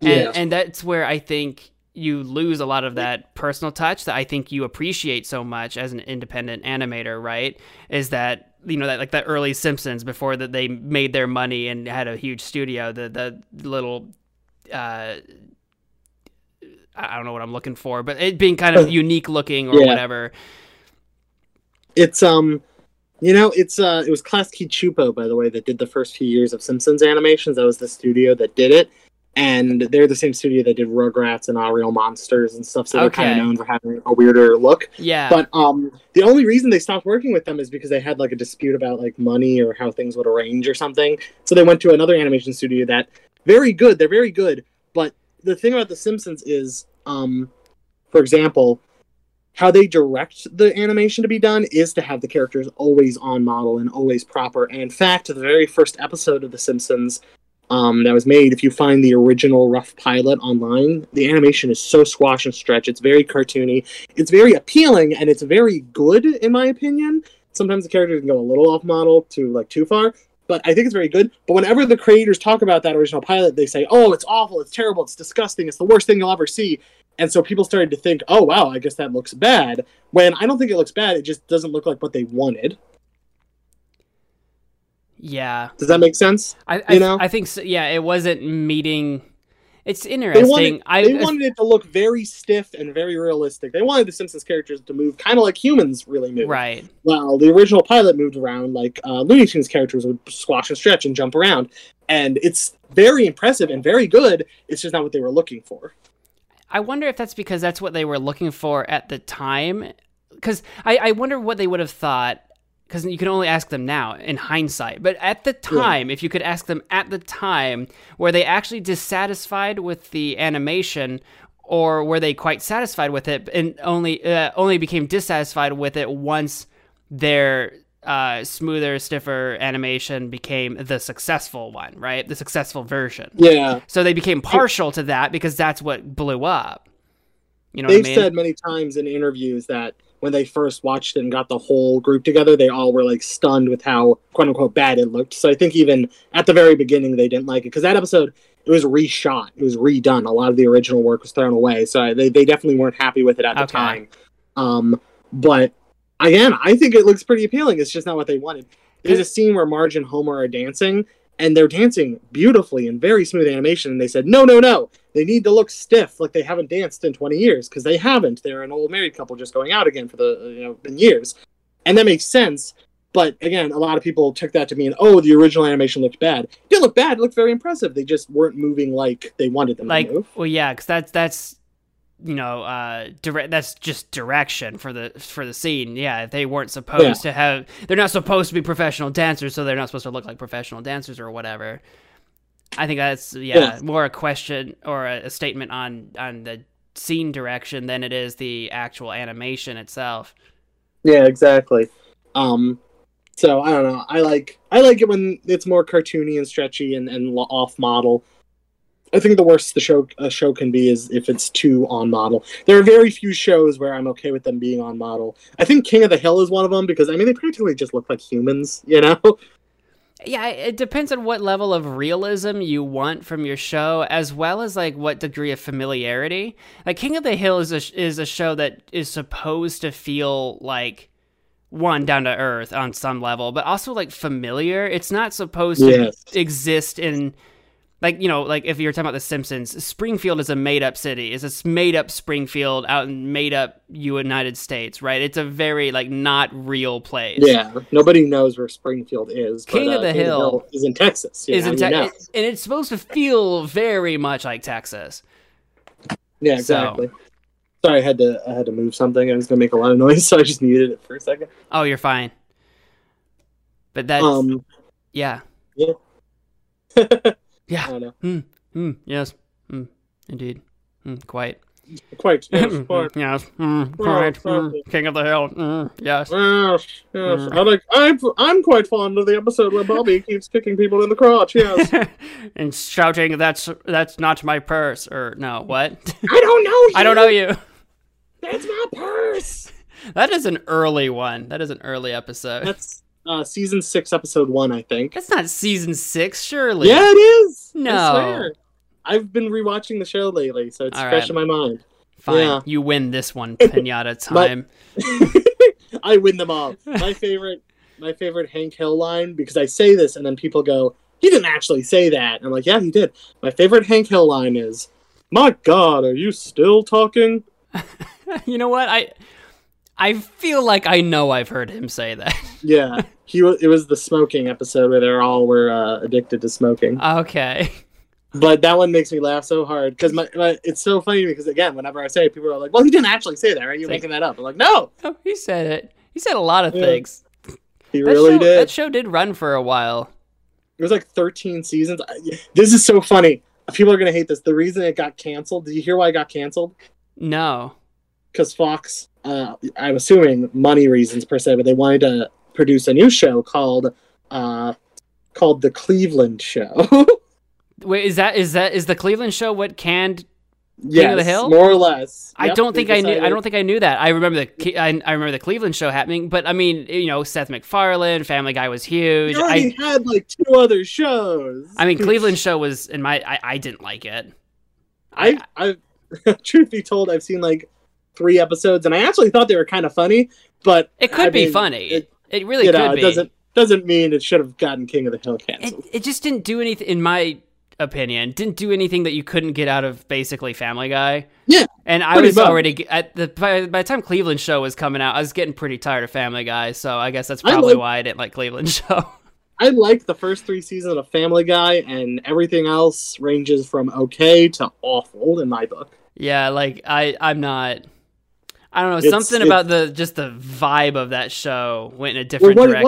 Yeah. And, and that's where I think you lose a lot of that personal touch that I think you appreciate so much as an independent animator, right? Is that, you know, that like the early Simpsons before that they made their money and had a huge studio, the the little uh I don't know what I'm looking for, but it being kind of unique looking or yeah. whatever. It's um you know, it's uh it was Klasky Chupo, by the way, that did the first few years of Simpsons animations. That was the studio that did it. And they're the same studio that did Rugrats and Our Real Monsters and stuff, so they're okay. kind of known for having a weirder look. Yeah. But um, the only reason they stopped working with them is because they had like a dispute about like money or how things would arrange or something. So they went to another animation studio that very good. They're very good. But the thing about The Simpsons is, um, for example, how they direct the animation to be done is to have the characters always on model and always proper. And in fact, the very first episode of The Simpsons Um, that was made, if you find the original rough pilot online, the animation is so squash and stretch. It's very cartoony. It's very appealing, and it's very good, in my opinion. Sometimes the characters can go a little off model to, like, too far, but I think it's very good. But whenever the creators talk about that original pilot, they say, oh, it's awful, it's terrible, it's disgusting, it's the worst thing you'll ever see. And so people started to think, oh, wow, I guess that looks bad. When I don't think it looks bad, it just doesn't look like what they wanted. Yeah. Does that make sense? I, I you know? I think so. Yeah, it wasn't meeting. It's interesting. They wanted, I, they wanted it to look very stiff and very realistic. They wanted the Simpsons characters to move kind of like humans really move. Right. Well, the original pilot moved around like uh, Looney Tunes characters would squash and stretch and jump around. And it's very impressive and very good. It's just not what they were looking for. I wonder if that's because that's what they were looking for at the time. Because I, I wonder what they would have thought. Because you can only ask them now in hindsight. But at the time, yeah. if you could ask them at the time, were they actually dissatisfied with the animation or were they quite satisfied with it and only uh, only became dissatisfied with it once their uh, smoother, stiffer animation became the successful one, right? The successful version. Yeah. So they became partial to that because that's what blew up. You know what I mean? They've said many times in interviews that when they first watched it and got the whole group together, they all were like stunned with how quote unquote bad it looked. So I think even at the very beginning, they didn't like it because that episode, it was reshot. It was redone. A lot of the original work was thrown away. So they, they definitely weren't happy with it at okay. the time. Um, but again, I think it looks pretty appealing. It's just not what they wanted. There's a scene where Marge and Homer are dancing, and they're dancing beautifully in very smooth animation. And they said, no, no, no. They need to look stiff, like they haven't danced in twenty years, because they haven't. They're an old married couple just going out again for the, you know, in years. And that makes sense. But again, a lot of people took that to mean, oh, the original animation looked bad. It didn't look bad. It looked very impressive. They just weren't moving like they wanted them like, to move. Well, yeah, because that's, that's, you know, uh, direct. That's just direction for the for the scene. Yeah, they weren't supposed yeah. to have. They're not supposed to be professional dancers, so they're not supposed to look like professional dancers or whatever. I think that's yeah, yeah. more a question or a, a statement on on the scene direction than it is the actual animation itself. Yeah, exactly. Um. So I don't know. I like I like it when it's more cartoony and stretchy and, and off model. I think the worst the show a show can be is if it's too on model. There are very few shows where I'm okay with them being on model. I think King of the Hill is one of them because I mean they practically just look like humans, you know. Yeah, it depends on what level of realism you want from your show, as well as like what degree of familiarity. Like King of the Hill is a, is a show that is supposed to feel like. One, down to earth on some level, but also like familiar. It's not supposed yes. to exist in like, you know, like if you're talking about The Simpsons, Springfield is a made up city. It's this made up Springfield out in made up United States, right? It's a very like not real place. Yeah. Nobody knows where Springfield is. King but, uh, of the King Hill, Hill is in Texas. You is know, in te- you know. it, and it's supposed to feel very much like Texas. Yeah, exactly. So, sorry, I had to I had to move something. I was going to make a lot of noise, so I just muted it for a second. Oh, you're fine. But that's... Um, yeah. Yeah. yeah. I don't know. Mm, mm, yes. Mm, indeed. Mm, quite. Quite. Yes. Quite. yes. Mm, quite. Mm, King of the Hill. Mm, yes. Yes. Yes. Mm. I like, I'm, I'm quite fond of the episode where Bobby keeps kicking people in the crotch. Yes. and shouting, that's that's not my purse. Or, no, what? I don't know you! I don't know you! That's my purse. That is an early one. That is an early episode. That's uh, season six, episode one, I think. That's not season six, surely. Yeah, it is. No, I swear. I've been rewatching the show lately, so it's All fresh right. in my mind. Fine, yeah. You win this one, Pinata Time. my... I win them all. My favorite, my favorite Hank Hill line because I say this and then people go, "He didn't actually say that." And I'm like, "Yeah, he did." My favorite Hank Hill line is, "My God, are you still talking?" You know what? I I feel like I know I've heard him say that. yeah. He was it was the smoking episode where they all were uh, addicted to smoking. Okay. But that one makes me laugh so hard cuz my, my it's so funny because again, whenever I say it, people are like, "Well, he didn't actually say that, right? You're it's making like, that up." I'm like, "No. Oh, he said it. He said a lot of yeah. things." He that really show, did. That show did run for a while. It was like thirteen seasons. This is so funny. People are going to hate this. The reason it got canceled, did you hear why it got canceled? No. Because Fox, uh, I'm assuming money reasons per se, but they wanted to produce a new show called uh, called The Cleveland Show. Wait, is that is that is The Cleveland Show what canned yes, King of the Hill? More or less. I yep, don't think decided. I knew. I don't think I knew that. I remember the I, I remember the Cleveland Show happening, but I mean, you know, Seth MacFarlane, Family Guy was huge. You already I had like two other shows. I mean, Cleveland Show was in my. I, I didn't like it. I I, I truth be told, I've seen like. Three episodes, and I actually thought they were kind of funny, but it could I be mean, funny. It, it really you know, could it be. Doesn't doesn't mean it should have gotten King of the Hill canceled. It, it just didn't do anything, in my opinion. Didn't do anything that you couldn't get out of basically Family Guy. Yeah, and I was much. already at the by, by the time Cleveland Show was coming out, I was getting pretty tired of Family Guy. So I guess that's probably I like, why I didn't like Cleveland Show. I liked the first three seasons of Family Guy, and everything else ranges from okay to awful in my book. Yeah, like I, I'm not. I don't know, it's, something it's, about the just the vibe of that show went in a different well, direction.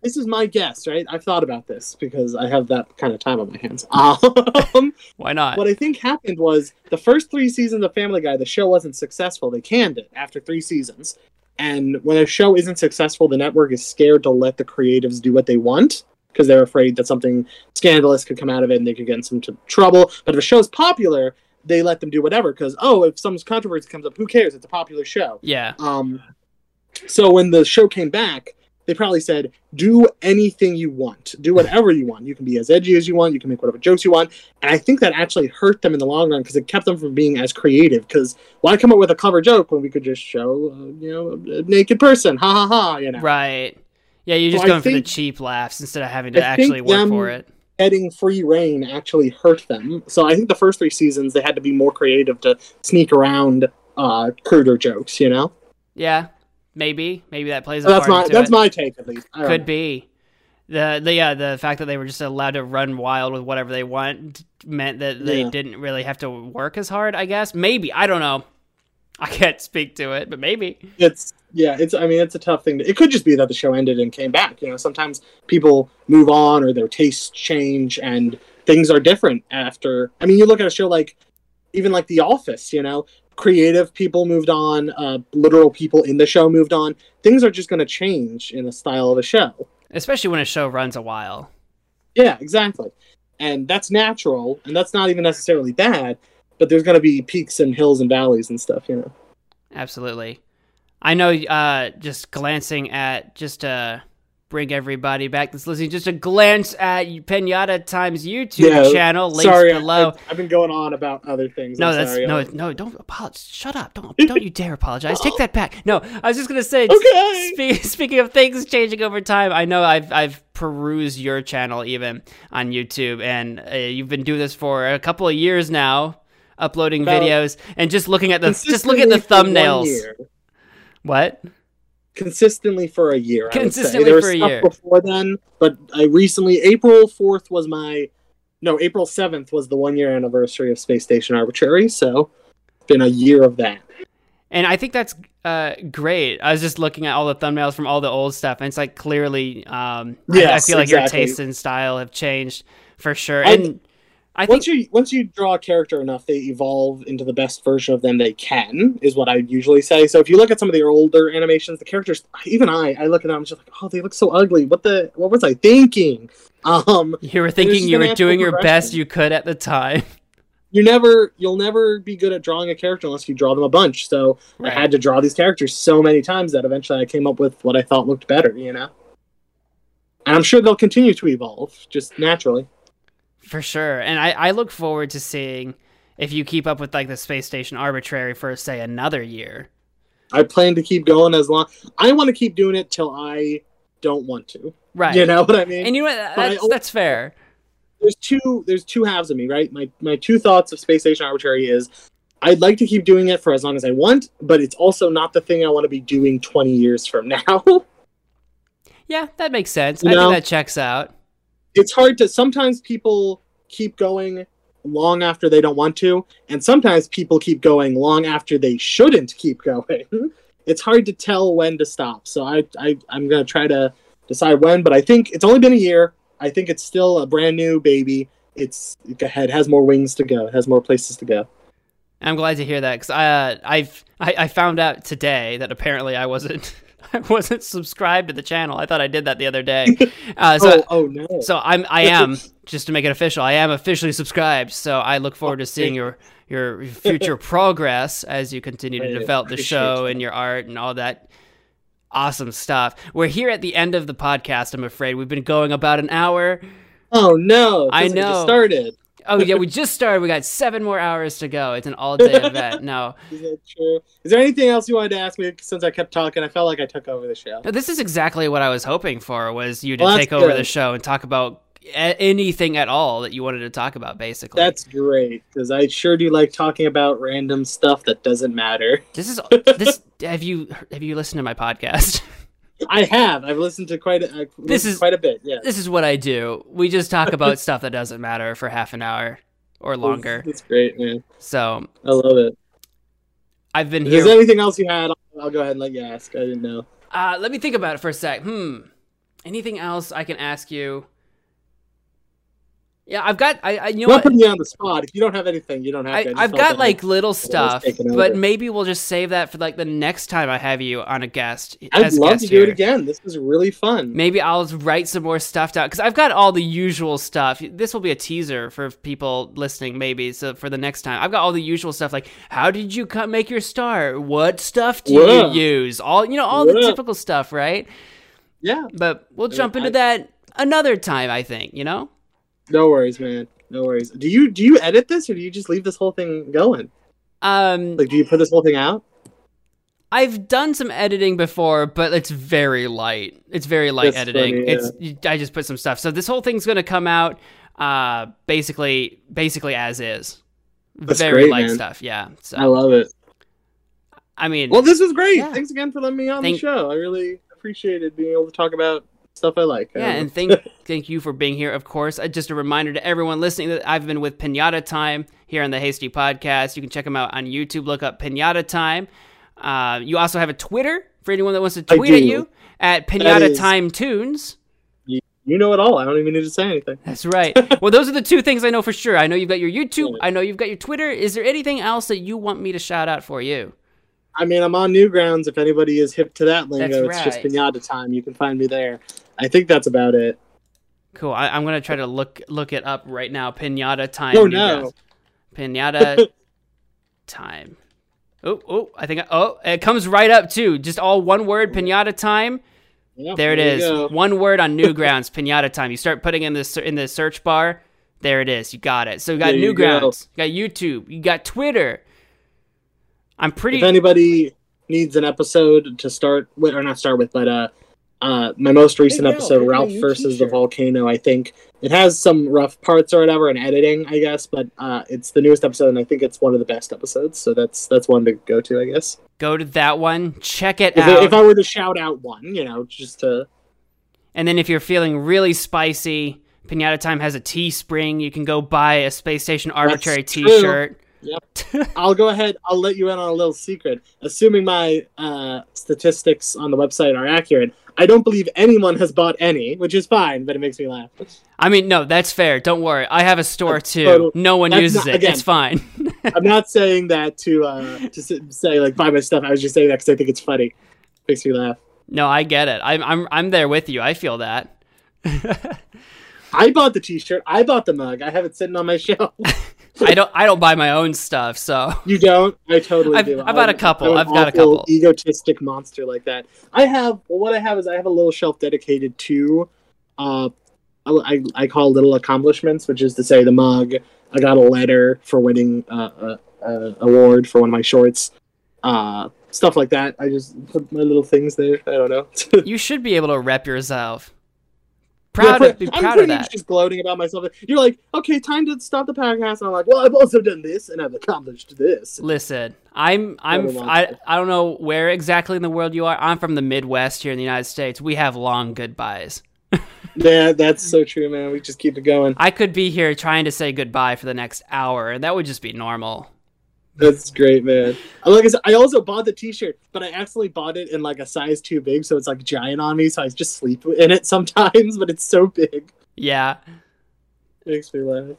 Was, this is my guess, right? I've thought about this because I have that kind of time on my hands. Um, Why not? What I think happened was the first three seasons of Family Guy, the show wasn't successful. They canned it after three seasons. And when a show isn't successful, the network is scared to let the creatives do what they want because they're afraid that something scandalous could come out of it and they could get into trouble. But if a show's popular... they let them do whatever because, oh, if some controversy comes up, who cares? It's a popular show. Yeah. Um, So when the show came back, they probably said, do anything you want. Do whatever you want. You can be as edgy as you want. You can make whatever jokes you want. And I think that actually hurt them in the long run because it kept them from being as creative. Because why come up with a clever joke when we could just show, uh, you know, a naked person? Ha ha ha, you know. Right. Yeah, you're just so going for the cheap laughs instead of having to I actually work them for it. Getting free reign actually hurt them. So I think the first three seasons, they had to be more creative to sneak around uh, cruder jokes, you know? Yeah. Maybe, maybe that plays a that's part my, That's it. my take, at least. Could know. be. The, the, yeah, the fact that they were just allowed to run wild with whatever they want meant that they yeah. didn't really have to work as hard, I guess. Maybe, I don't know. I can't speak to it, but maybe. It's, yeah, it's, I mean, it's a tough thing. To, it could just be that the show ended and came back. You know, sometimes people move on or their tastes change and things are different after. I mean, you look at a show like, even like The Office, you know, creative people moved on, uh, literal people in the show moved on. Things are just going to change in the style of a show. Especially when a show runs a while. Yeah, exactly. And that's natural, and that's not even necessarily bad, but there's going to be peaks and hills and valleys and stuff, you know. Absolutely. I know uh, just glancing at, just uh, bring everybody back that's listening, just a glance at Pinata Time's YouTube yeah, channel, links sorry, below. I, I've been going on about other things. No, I'm that's sorry, no, I'm... no. Don't apologize. Shut up. Don't, don't you dare apologize. Take that back. No, I was just gonna say. Okay. Spe- speaking of things changing over time, I know I've I've perused your channel even on YouTube, and uh, you've been doing this for a couple of years now, uploading about videos and just looking at the just looking at the thumbnails. What? Consistently for a year. Consistently I would say. There for was a stuff year. Before then, but I recently April fourth was my no April seventh was the one year anniversary of Space Station Arbitrary, so it's been a year of that. And I think that's uh, great. I was just looking at all the thumbnails from all the old stuff, and it's like clearly, um, yes, I, I feel like exactly. your taste and style have changed for sure. And I'm, I once think... you once you draw a character enough, they evolve into the best version of them they can, is what I usually say. So if you look at some of the older animations, the characters, even I, I look at them, I'm just like, oh, they look so ugly. What the? What was I thinking? Um, you were thinking you were doing your best you could at the time. You never, you'll never be good at drawing a character unless you draw them a bunch. So right. I had to draw these characters so many times that eventually I came up with what I thought looked better, you know? And I'm sure they'll continue to evolve, just naturally. For sure. And I, I look forward to seeing if you keep up with like the Space Station Arbitrary for, say, another year. I plan to keep going as long. I want to keep doing it till I don't want to. Right. You know what I mean? And you know what? That's, I, that's fair. There's two There's two halves of me, right? My, my two thoughts of Space Station Arbitrary is I'd like to keep doing it for as long as I want, but it's also not the thing I want to be doing twenty years from now. Yeah, that makes sense. You I know? think that checks out. It's hard to, sometimes people keep going long after they don't want to, and sometimes people keep going long after they shouldn't keep going. It's hard to tell when to stop, so I, I, I'm going to try to decide when, but I think it's only been a year. I think it's still a brand new baby. It's It has more wings to go. It has more places to go. I'm glad to hear that, because uh, I've, I, I found out today that apparently I wasn't... I wasn't subscribed to the channel. I thought I did that the other day. Uh, so, oh, oh, no. So I'm, I am, just to make it official, I am officially subscribed. So I look forward to seeing your, your future progress as you continue to develop the show and your art and all that awesome stuff. We're here at the end of the podcast, I'm afraid. We've been going about an hour. Oh, no. I know. We just started. Oh, yeah, we just started. We got seven more hours to go. It's an all-day event. No. Is that true? Is there anything else you wanted to ask me since I kept talking? I felt like I took over the show. No, this is exactly what I was hoping for, was you to well, take over good. the show and talk about anything at all that you wanted to talk about, basically. That's great, because I sure do like talking about random stuff that doesn't matter. This is this. Have you have you listened to my podcast? I have. I've listened to quite a, this is, quite a bit. Yeah. This is what I do. We just talk about stuff that doesn't matter for half an hour or longer. It's great, man. So I love it. I've been if here. Is there anything else you had? I'll, I'll go ahead and let you ask. I didn't know. Uh, let me think about it for a sec. Hmm. Anything else I can ask you? Yeah, I've got. I, I you know, put me on the spot. If you don't have anything, you don't have. I, to. I I've got like little stuff, but maybe we'll just save that for like the next time I have you on a guest. I'd love guest to do here. It again. This was really fun. Maybe I'll write some more stuff down because I've got all the usual stuff. This will be a teaser for people listening, maybe. So for the next time, I've got all the usual stuff like how did you make your star? What stuff do yeah. you use? All you know, all yeah. the typical stuff, right? Yeah, but we'll yeah, jump into I, that another time. I think you know. No worries, man. No worries. Do you do you edit this or do you just leave this whole thing going? Um, like, do you put this whole thing out? I've done some editing before, but it's very light. It's very light That's editing. Funny, yeah. It's I just put some stuff. So this whole thing's gonna come out uh, basically basically as is. That's very great, light man. Stuff. Yeah. So. I love it. I mean, well, this was great. Yeah. Thanks again for letting me on Thank- the show. I really appreciated being able to talk about. Stuff I like. Yeah, I and thank thank you for being here, of course. Uh, just a reminder to everyone listening that I've been with Pinata Time here on the Hasty Podcast. You can check them out on YouTube. Look up Pinata Time. Uh, you also have a Twitter for anyone that wants to tweet at you at Pinata Time Tunes. You, you know it all. I don't even need to say anything. That's right. Well, those are the two things I know for sure. I know you've got your YouTube. I know you've got your Twitter. Is there anything else that you want me to shout out for you? I mean, I'm on Newgrounds. If anybody is hip to that lingo, right. It's just Pinata Time. You can find me there. I think that's about it. Cool. I, I'm going to try to look look it up right now. Pinata Time. Oh, no. Pinata Time. Oh, oh, I think. I, oh, it comes right up, too. Just all one word, Pinata Time. Yep, there it there is. One word on Newgrounds, Pinata Time. You start putting in the, in the search bar. There it is. You got it. So you got there Newgrounds. You, go. You got YouTube. You got Twitter. I'm pretty. If anybody needs an episode to start with, or not start with, but uh, uh, my most recent hey, episode, hey, Ralph hey, versus the Volcano, I think it has some rough parts or whatever, and editing, I guess, but uh, it's the newest episode, and I think it's one of the best episodes. So that's that's one to go to, I guess. Go to that one, check it if, out. If I were to shout out one, you know, just to. And then if you're feeling really spicy, Pinata Time has a Teespring. You can go buy a Space Station Arbitrary that's T-shirt. True. Yep. I'll go ahead. I'll let you in on a little secret. Assuming my uh, statistics on the website are accurate, I don't believe anyone has bought any, which is fine, but it makes me laugh. I mean, no, that's fair. Don't worry. I have a store, that's too. Total, no one uses not, it. Again, it's fine. I'm not saying that to, uh, to say, like, buy my stuff. I was just saying that because I think it's funny. It makes me laugh. No, I get it. I'm, I'm, I'm there with you. I feel that. I bought the T-shirt. I bought the mug. I have it sitting on my shelf. I don't. I don't buy my own stuff. So you don't. I totally I've, do. I've got a couple. I've got a couple. Egotistic monster like that. I have. Well, what I have is I have a little shelf dedicated to, uh, I I call little accomplishments, which is to say the mug. I got a letter for winning uh, a, a award for one of my shorts. Uh, stuff like that. I just put my little things there. I don't know. You should be able to rep yourself. Proud yeah, of, be I'm proud pretty of that. Just gloating about myself. You're like, okay, time to stop the podcast. And I'm like, well, I've also done this and I've accomplished this. Listen, I'm, I'm, I, I don't know where exactly in the world you are. I'm from the Midwest here in the United States. We have long goodbyes. Yeah, that's so true, man. We just keep it going. I could be here trying to say goodbye for the next hour, and that would just be normal. That's great, man. Like I said, I also bought the T-shirt, but I accidentally bought it in like a size too big, so it's like giant on me. So I just sleep in it sometimes, but it's so big. Yeah, it makes me laugh.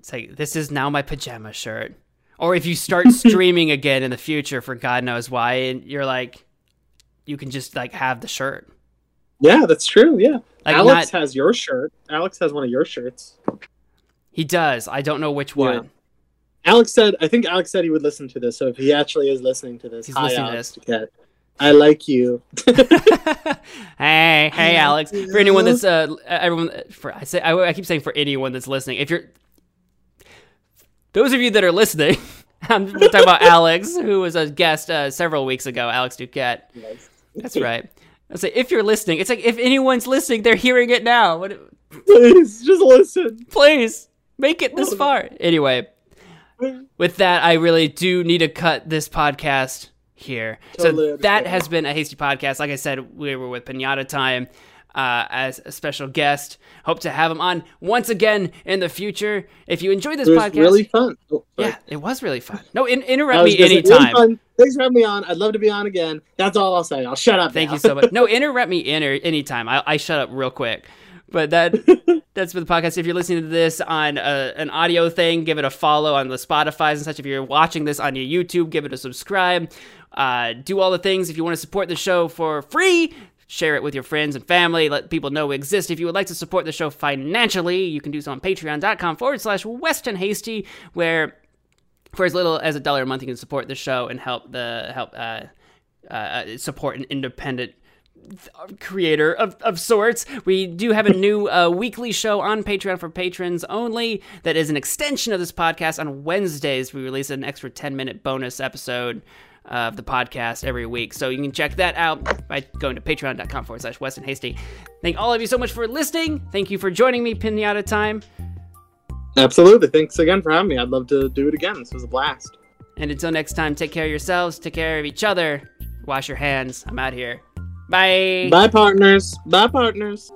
It's like this is now my pajama shirt. Or if you start streaming again in the future for God knows why, and you're like, you can just like have the shirt. Yeah, that's true. Yeah, like Alex not... has your shirt. Alex has one of your shirts. He does. I don't know which one. Yeah. Alex said, I think Alex said he would listen to this, so if he actually is listening to this, he's hi, listening Alex, to this. I like you. hey, hey, Alex. For anyone that's, uh, everyone, for I say, I, I keep saying for anyone that's listening, if you're, those of you that are listening, I'm talking about Alex, who was a guest uh, several weeks ago, Alex Duquette. Yes. That's right. I say, if you're listening, it's like, if anyone's listening, they're hearing it now. What, please, just listen. Please, make it this far. Anyway. With that, I really do need to cut this podcast here. Totally so that has been a Hasty Podcast. Like I said, we were with Pinata Time uh, as a special guest. Hope to have him on once again in the future. If you enjoyed this it was podcast, really fun. Oh, yeah, it was really fun. No, in- interrupt me anytime. Really Thanks for having me on. I'd love to be on again. That's all I'll say. I'll shut up. Thank now. you so much. No, interrupt me any anytime. I I shut up real quick. But that that's for the podcast. If you're listening to this on a, an audio thing, give it a follow on the Spotify's and such. If you're watching this on your YouTube, give it a subscribe. Uh, do all the things. If you want to support the show for free, share it with your friends and family. Let people know we exist. If you would like to support the show financially, you can do so on patreon.com forward slash Weston Hasty, where for as little as a dollar a month, you can support the show and help the help uh, uh, support an independent creator of, of sorts. We do have a new uh, weekly show on Patreon for patrons only that is an extension of this podcast. On Wednesdays, we release an extra ten-minute bonus episode of the podcast every week. So you can check that out by going to patreon.com forward slash Weston Hasty. Thank all of you so much for listening. Thank you for joining me, Pinata Time. Absolutely. Thanks again for having me. I'd love to do it again. This was a blast. And until next time, take care of yourselves, take care of each other, wash your hands. I'm out here. Bye. Bye, partners. Bye, partners.